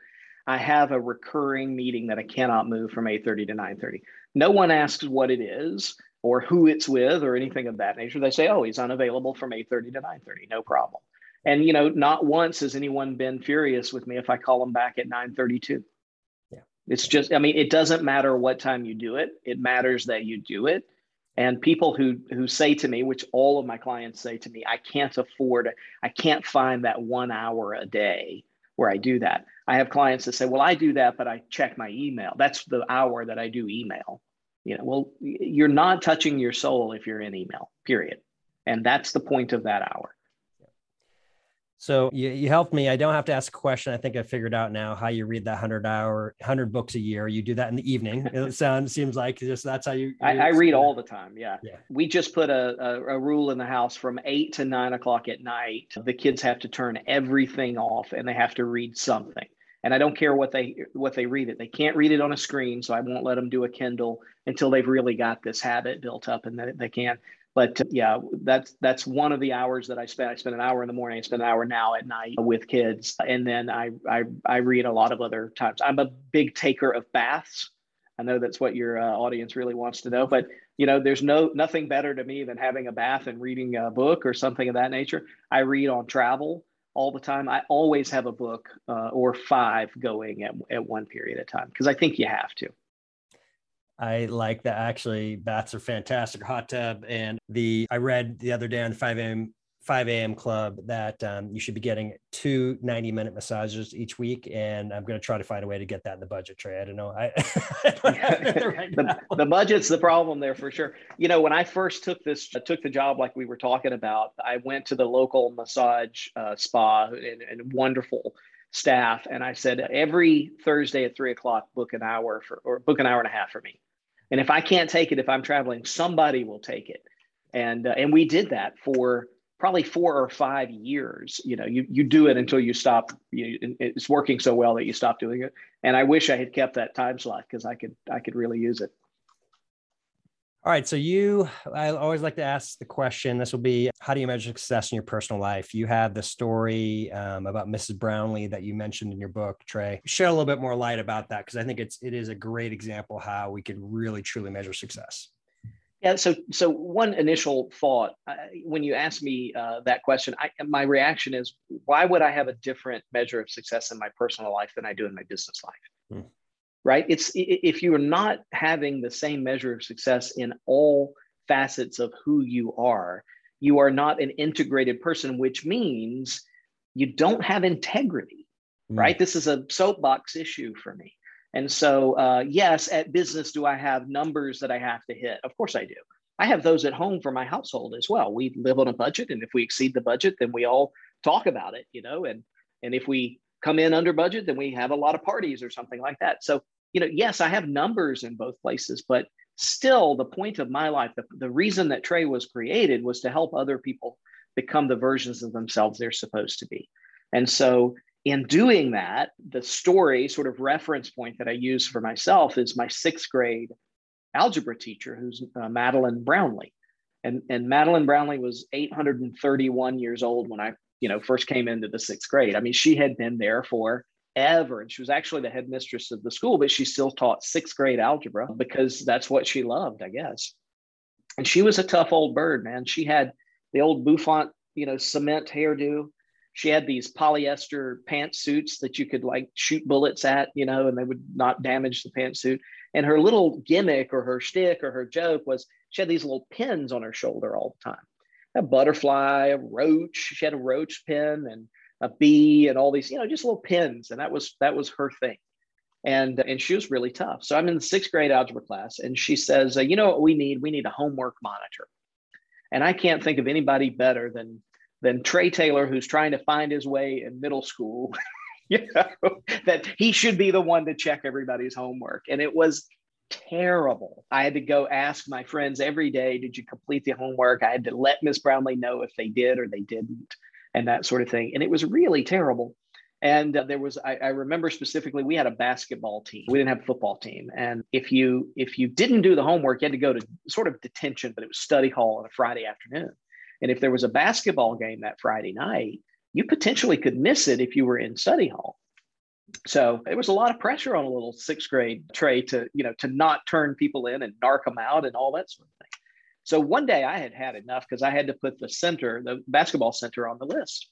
I have a recurring meeting that I cannot move from eight thirty to nine thirty. No one asks what it is or who it's with or anything of that nature. They say, oh, he's unavailable from eight thirty to nine thirty, no problem. And, you know, not once has anyone been furious with me if I call them back at nine thirty-two. Yeah. It's just, I mean, it doesn't matter what time you do it. It matters that you do it. And people who who say to me, which all of my clients say to me, I can't afford, I can't find that one hour a day where I do that. I have clients that say, well, I do that, but I check my email. That's the hour that I do email. You know, well, you're not touching your soul if you're in email, period. And that's the point of that hour. So you, you helped me. I don't have to ask a question. I think I figured out now how you read that one hundred hour, one hundred books a year. You do that in the evening. It sounds, seems like just that's how you. I, I read all the time. Yeah. yeah. We just put a, a, a rule in the house from eight to nine o'clock at night. The kids have to turn everything off and they have to read something. And I don't care what they what they read it. They can't read it on a screen. So I won't let them do a Kindle until they've really got this habit built up and that they can. But uh, yeah, that's that's one of the hours that I spend. I spend an hour in the morning. I spend an hour now at night with kids. And then I I, I read a lot of other times. I'm a big taker of baths. I know that's what your uh, audience really wants to know. But, you know, there's no nothing better to me than having a bath and reading a book or something of that nature. I read on travel all the time. I always have a book uh, or five going at, at one period of time because I think you have to. I like that. Actually, baths are fantastic. Hot tub. And the, I read the other day on the five a.m. club that um, you should be getting two ninety minute massages each week. And I'm going to try to find a way to get that in the budget, Trey. I don't know. I, I don't have it right now. the, the budget's the problem there for sure. You know, when I first took this, took the job, like we were talking about, I went to the local massage uh, spa and, and wonderful staff. And I said, every Thursday at three o'clock, book an hour for, or book an hour and a half for me. And if I can't take it, if I'm traveling, somebody will take it. And uh, and we did that for probably four or five years. You know, you you do it until you stop. You, it's working so well that you stop doing it. And I wish I had kept that time slot because I could I could really use it. All right. So you, I always like to ask the question, this will be, how do you measure success in your personal life? You have the story um, about Missus Brownlee that you mentioned in your book, Trey. Share a little bit more light about that, because I think it's, it is a great example how we could really, truly measure success. Yeah. So, so one initial thought, uh, when you asked me uh, that question, I, my reaction is, why would I have a different measure of success in my personal life than I do in my business life? Hmm. Right? It's if you are not having the same measure of success in all facets of who you are, you are not an integrated person, which means you don't have integrity, mm. right? This is a soapbox issue for me. And so, uh, yes, at business, do I have numbers that I have to hit? Of course I do. I have those at home for my household as well. We live on a budget. And if we exceed the budget, then we all talk about it, you know, and, and if we come in under budget, then we have a lot of parties or something like that. So, you know, yes, I have numbers in both places, but still the point of my life, the, the reason that Trey was created was to help other people become the versions of themselves they're supposed to be. And so in doing that, the story sort of reference point that I use for myself is my sixth grade algebra teacher, who's uh, Madeline Brownlee. And, and Madeline Brownlee was eight hundred thirty-one years old when I you know, first came into the sixth grade. I mean, she had been there forever. And she was actually the headmistress of the school, but she still taught sixth grade algebra because that's what she loved, I guess. And she was a tough old bird, man. She had the old bouffant, you know, cement hairdo. She had these polyester pantsuits that you could like shoot bullets at, you know, and they would not damage the pantsuit. And her little gimmick or her shtick or her joke was she had these little pins on her shoulder all the time. A butterfly, a roach, she had a roach pin and a bee and all these, you know, just little pins. And that was, that was her thing. And, and she was really tough. So I'm in the sixth grade algebra class and she says, uh, you know what we need? We need a homework monitor. And I can't think of anybody better than, than Trey Taylor, who's trying to find his way in middle school, you know, that he should be the one to check everybody's homework. And it was terrible. I had to go ask my friends every day, did you complete the homework? I had to let Miss Brownlee know if they did or they didn't and that sort of thing. And it was really terrible. And uh, there was, I, I remember specifically, we had a basketball team. We didn't have a football team. And if you, if you didn't do the homework, you had to go to sort of detention, but it was study hall on a Friday afternoon. And if there was a basketball game that Friday night, you potentially could miss it if you were in study hall. So it was a lot of pressure on a little sixth grade Trey to, you know, to not turn people in and narc them out and all that sort of thing. So one day I had had enough because I had to put the center, the basketball center, on the list.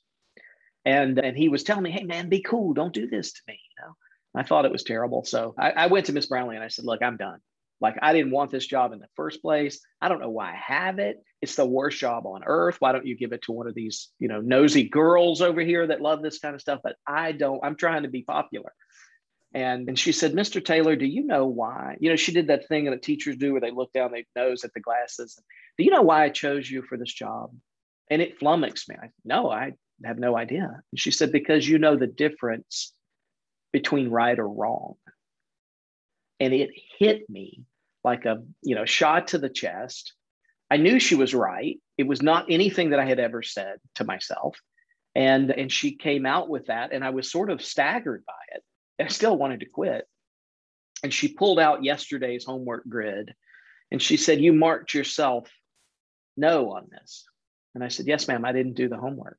And, and he was telling me, hey, man, be cool. Don't do this to me. You know, I thought it was terrible. So I, I went to Miss Brownlee and I said, look, I'm done. Like, I didn't want this job in the first place. I don't know why I have it. It's the worst job on earth. Why don't you give it to one of these, you know, nosy girls over here that love this kind of stuff? But I don't, I'm trying to be popular. And, and she said, Mister Taylor, do you know why? You know, she did that thing that teachers do where they look down their nose at the glasses. Do you know why I chose you for this job? And it flummoxed me. I, no, I have no idea. And she said, because you know the difference between right or wrong. And it hit me like a, you know, shot to the chest. I knew she was right. It was not anything that I had ever said to myself. And, and she came out with that, and I was sort of staggered by it. I still wanted to quit. And she pulled out yesterday's homework grid, and she said, you marked yourself no on this. And I said, yes, ma'am, I didn't do the homework.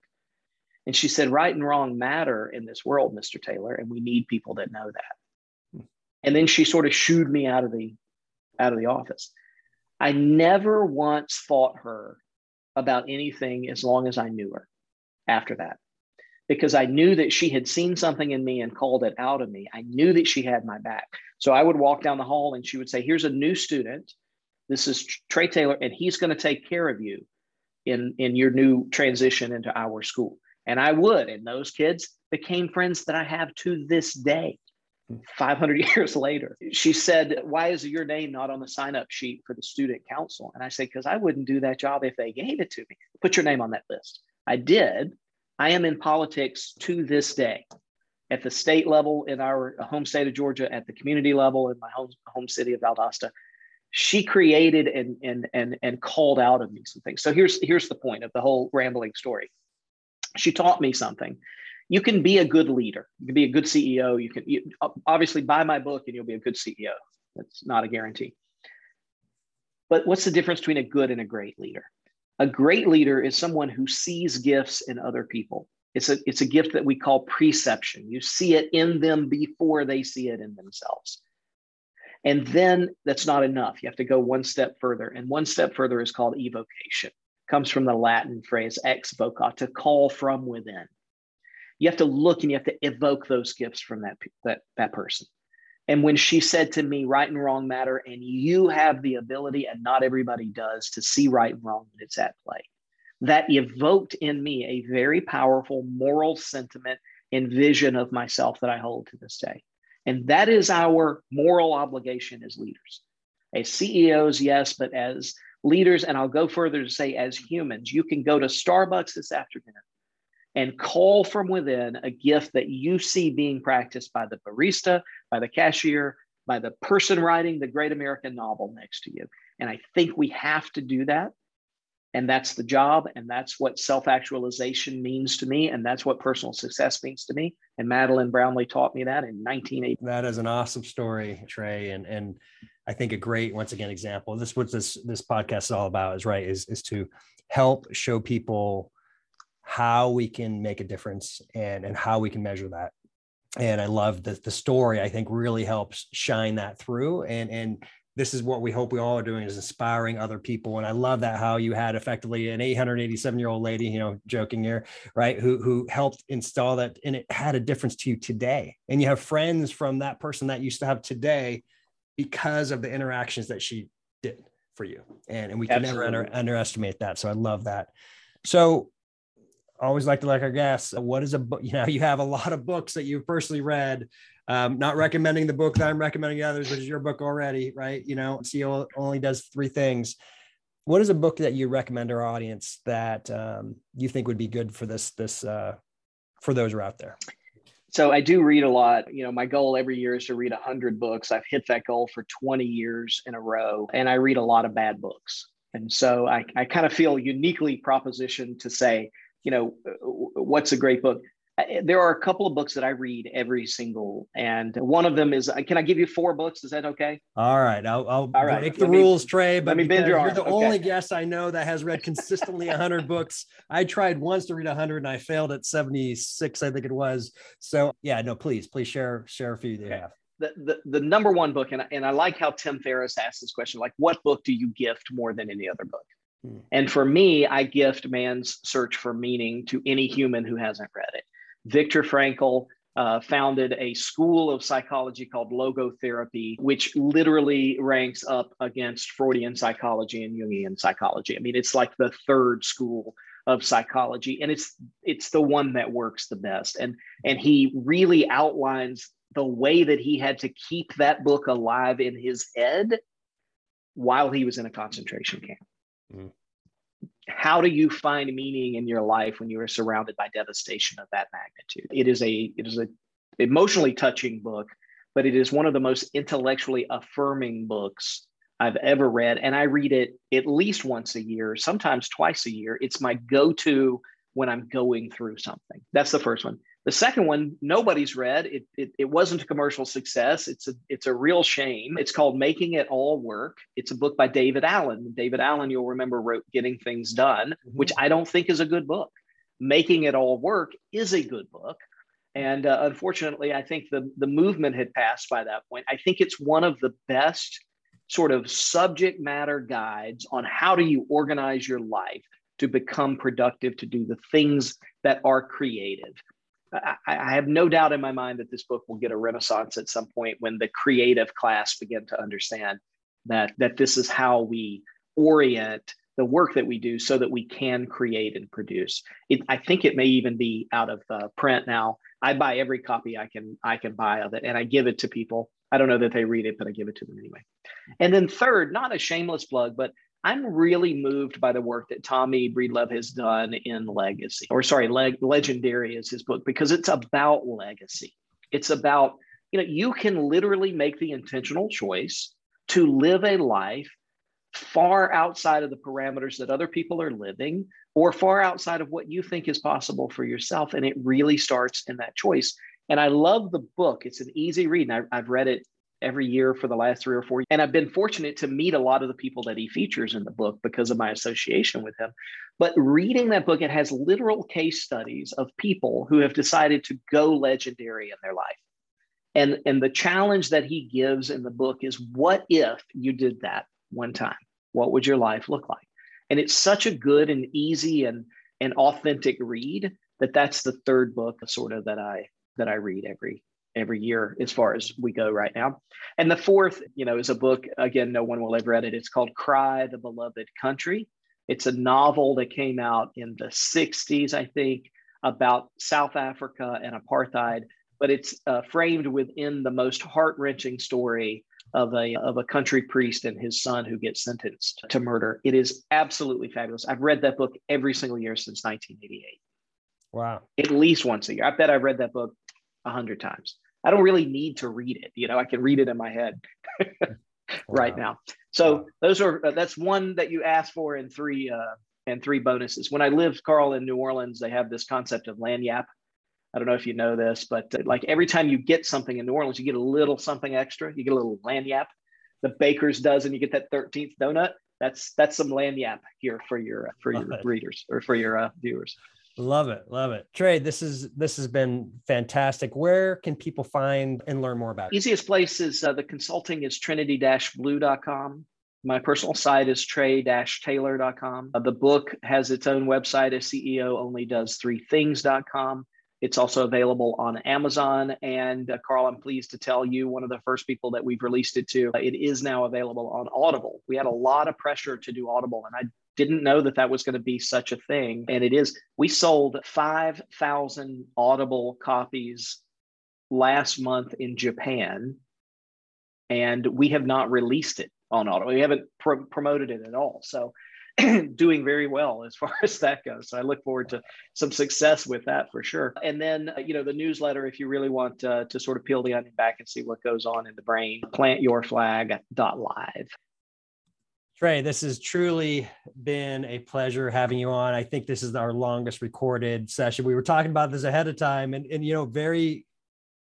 And she said, right and wrong matter in this world, Mister Taylor, and we need people that know that. And then she sort of shooed me out of the out of the office. I never once fought her about anything as long as I knew her after that, because I knew that she had seen something in me and called it out of me. I knew that she had my back. So I would walk down the hall and she would say, here's a new student. This is Trey Taylor, and he's going to take care of you in, in your new transition into our school. And I would. And those kids became friends that I have to this day. five hundred years later. She said, why is your name not on the sign-up sheet for the student council? And I said, because I wouldn't do that job if they gave it to me. Put your name on that list. I did. I am in politics to this day, at the state level in our home state of Georgia, at the community level in my home, home city of Valdosta. She created and, and, and, and called out of me some things. So here's, here's the point of the whole rambling story. She taught me something. You can be a good leader. You can be a good C E O. You can you, obviously buy my book and you'll be a good C E O. That's not a guarantee. But what's the difference between a good and a great leader? A great leader is someone who sees gifts in other people. It's a, it's a gift that we call preception. You see it in them before they see it in themselves. And then that's not enough. You have to go one step further. And one step further is called evocation. Comes from the Latin phrase ex vocat, to call from within. You have to look and you have to evoke those gifts from that, that, that person. And when she said to me, right and wrong matter, and you have the ability, and not everybody does, to see right and wrong when it's at play, that evoked in me a very powerful moral sentiment and vision of myself that I hold to this day. And that is our moral obligation as leaders. As C E Os, yes, but as leaders, and I'll go further to say as humans, you can go to Starbucks this afternoon and call from within a gift that you see being practiced by the barista, by the cashier, by the person writing the great American novel next to you. And I think we have to do that. And that's the job. And that's what self-actualization means to me. And that's what personal success means to me. And Madeline Brownlee taught me that in nineteen eighty. That is an awesome story, Trey. And, and I think a great, once again, example. This is what this, this podcast is all about, is right, is, is to help show people how we can make a difference and, and how we can measure that. And I love that the story, I think, really helps shine that through. And, and this is what we hope we all are doing, is inspiring other people. And I love that how you had effectively an eight hundred eighty-seven year old lady, you know, joking here, right, who, who helped install that. And it had a difference to you today. And you have friends from that person that you still have today because of the interactions that she did for you. And, and we can never under, underestimate that. So I love that. So always like to like our guests. What is a book? You know, you have a lot of books that you've personally read. Um, not recommending the book that I'm recommending to others, which is your book already, right? You know, C E O Only Does Three Things. What is a book that you recommend our audience that um, you think would be good for this this uh, for those who are out there? So I do read a lot. You know, my goal every year is to read one hundred books. I've hit that goal for twenty years in a row, and I read a lot of bad books. And so I, I kind of feel uniquely propositioned to say, you know, what's a great book? there are a couple of books that I read every single, and one of them is, can I give you four books? Is that okay? All right. I'll, I'll All right. make the let rules, me, Trey, but you're the okay. only guest I know that has read consistently one hundred books. I tried once to read one hundred and I failed at seventy-six, I think it was. So yeah, no, please, please share, share a few that you have. The, the the number one book, and I, and I like how Tim Ferriss asked this question, like, what book do you gift more than any other book? Hmm. And for me, I gift Man's Search for Meaning to any human who hasn't read it. Viktor Frankl uh, founded a school of psychology called logotherapy, which literally ranks up against Freudian psychology and Jungian psychology. I mean, it's like the third school of psychology, and it's it's the one that works the best. And, and he really outlines the way that he had to keep that book alive in his head while he was in a concentration camp. Mm. How do you find meaning in your life when you are surrounded by devastation of that magnitude? It is a it is a emotionally touching book, but it is one of the most intellectually affirming books I've ever read. And I read it at least once a year, sometimes twice a year. It's my go-to when I'm going through something. That's the first one. The second one, nobody's read. It, it, it wasn't a commercial success. It's a, it's a real shame. It's called Making It All Work. It's a book by David Allen. David Allen, you'll remember, wrote Getting Things Done, mm-hmm. which I don't think is a good book. Making It All Work is a good book. And uh, unfortunately, I think the, the movement had passed by that point. I think it's one of the best sort of subject matter guides on how do you organize your life to become productive, to do the things that are creative. I, I have no doubt in my mind that this book will get a renaissance at some point when the creative class begin to understand that, that this is how we orient the work that we do so that we can create and produce. It, I think it may even be out of uh, print now. I buy every copy I can, I can buy of it, and I give it to people. I don't know that they read it, but I give it to them anyway. And then third, not a shameless plug, but I'm really moved by the work that Tommy Breedlove has done in Legacy, or sorry, Leg- Legendary is his book, because it's about legacy. It's about, you know, you can literally make the intentional choice to live a life far outside of the parameters that other people are living, or far outside of what you think is possible for yourself. And it really starts in that choice. And I love the book. It's an easy read, and I, I've read it every year for the last three or four years. And I've been fortunate to meet a lot of the people that he features in the book because of my association with him. But reading that book, it has literal case studies of people who have decided to go legendary in their life. And, and the challenge that he gives in the book is, what if you did that one time? What would your life look like? And it's such a good and easy and, and authentic read that that's the third book sort of that I, that I read every every year as far as we go right now. And the fourth, you know, is a book, again, no one will ever read it. It's called Cry, the Beloved Country. It's a novel that came out in the sixties, I think, about South Africa and apartheid, but it's uh, framed within the most heart-wrenching story of a, of a country priest and his son who gets sentenced to murder. It is absolutely fabulous. I've read that book every single year since nineteen eighty-eight. Wow. At least once a year. I bet I've read that book a hundred times. I don't really need to read it. You know, I can read it in my head right wow. now. So wow. those are, uh, that's one that you asked for, and three, uh, and three bonuses. When I lived, Carl, in New Orleans, they have this concept of lagniappe. I don't know if you know this, but uh, like every time you get something in New Orleans, you get a little something extra. You get a little lagniappe. The baker's dozen, you get that thirteenth donut. That's, that's some lagniappe here for your, for your okay. readers or for your uh, viewers. Love it. Love it. Trey, this is this has been fantastic. Where can people find and learn more about it? Easiest place is uh, the consulting is trinity dash blue dot com. My personal site is trey dash taylor dot com. Uh, the book has its own website, A C E O Only Does Three Things dot com. It's also available on Amazon. And uh, Carl, I'm pleased to tell you, one of the first people that we've released it to, uh, it is now available on Audible. We had a lot of pressure to do Audible, and I didn't know that that was going to be such a thing. And it is. We sold five thousand Audible copies last month in Japan, and we have not released it on Audible. We haven't pr- promoted it at all. So doing very well as far as that goes. So I look forward to some success with that for sure. And then, you know, the newsletter, if you really want uh, to sort of peel the onion back and see what goes on in the brain, plant your flag dot live. Trey, this has truly been a pleasure having you on. I think this is our longest recorded session. We were talking about this ahead of time, and, and you know, very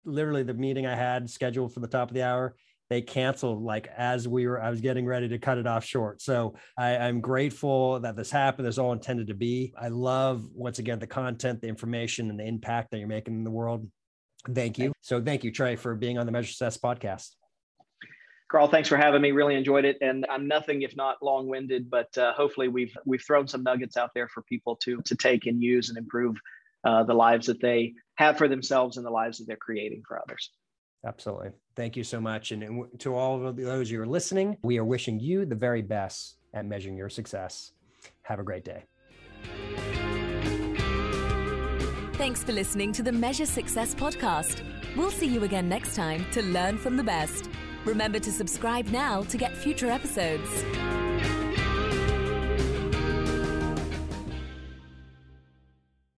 literally the meeting I had scheduled for the top of the hour, they canceled like as we were, I was getting ready to cut it off short. So I, I'm grateful that this happened. This all intended to be. I love, once again, the content, the information, and the impact that you're making in the world. Thank you. So thank you, Trey, for being on the Measure Success podcast. Carl, thanks for having me. Really enjoyed it. And I'm nothing if not long-winded, but uh, hopefully we've we've thrown some nuggets out there for people to, to take and use and improve uh, the lives that they have for themselves and the lives that they're creating for others. Absolutely. Thank you so much. And to all of those who are listening, we are wishing you the very best at measuring your success. Have a great day. Thanks for listening to the Measure Success podcast. We'll see you again next time to learn from the best. Remember to subscribe now to get future episodes.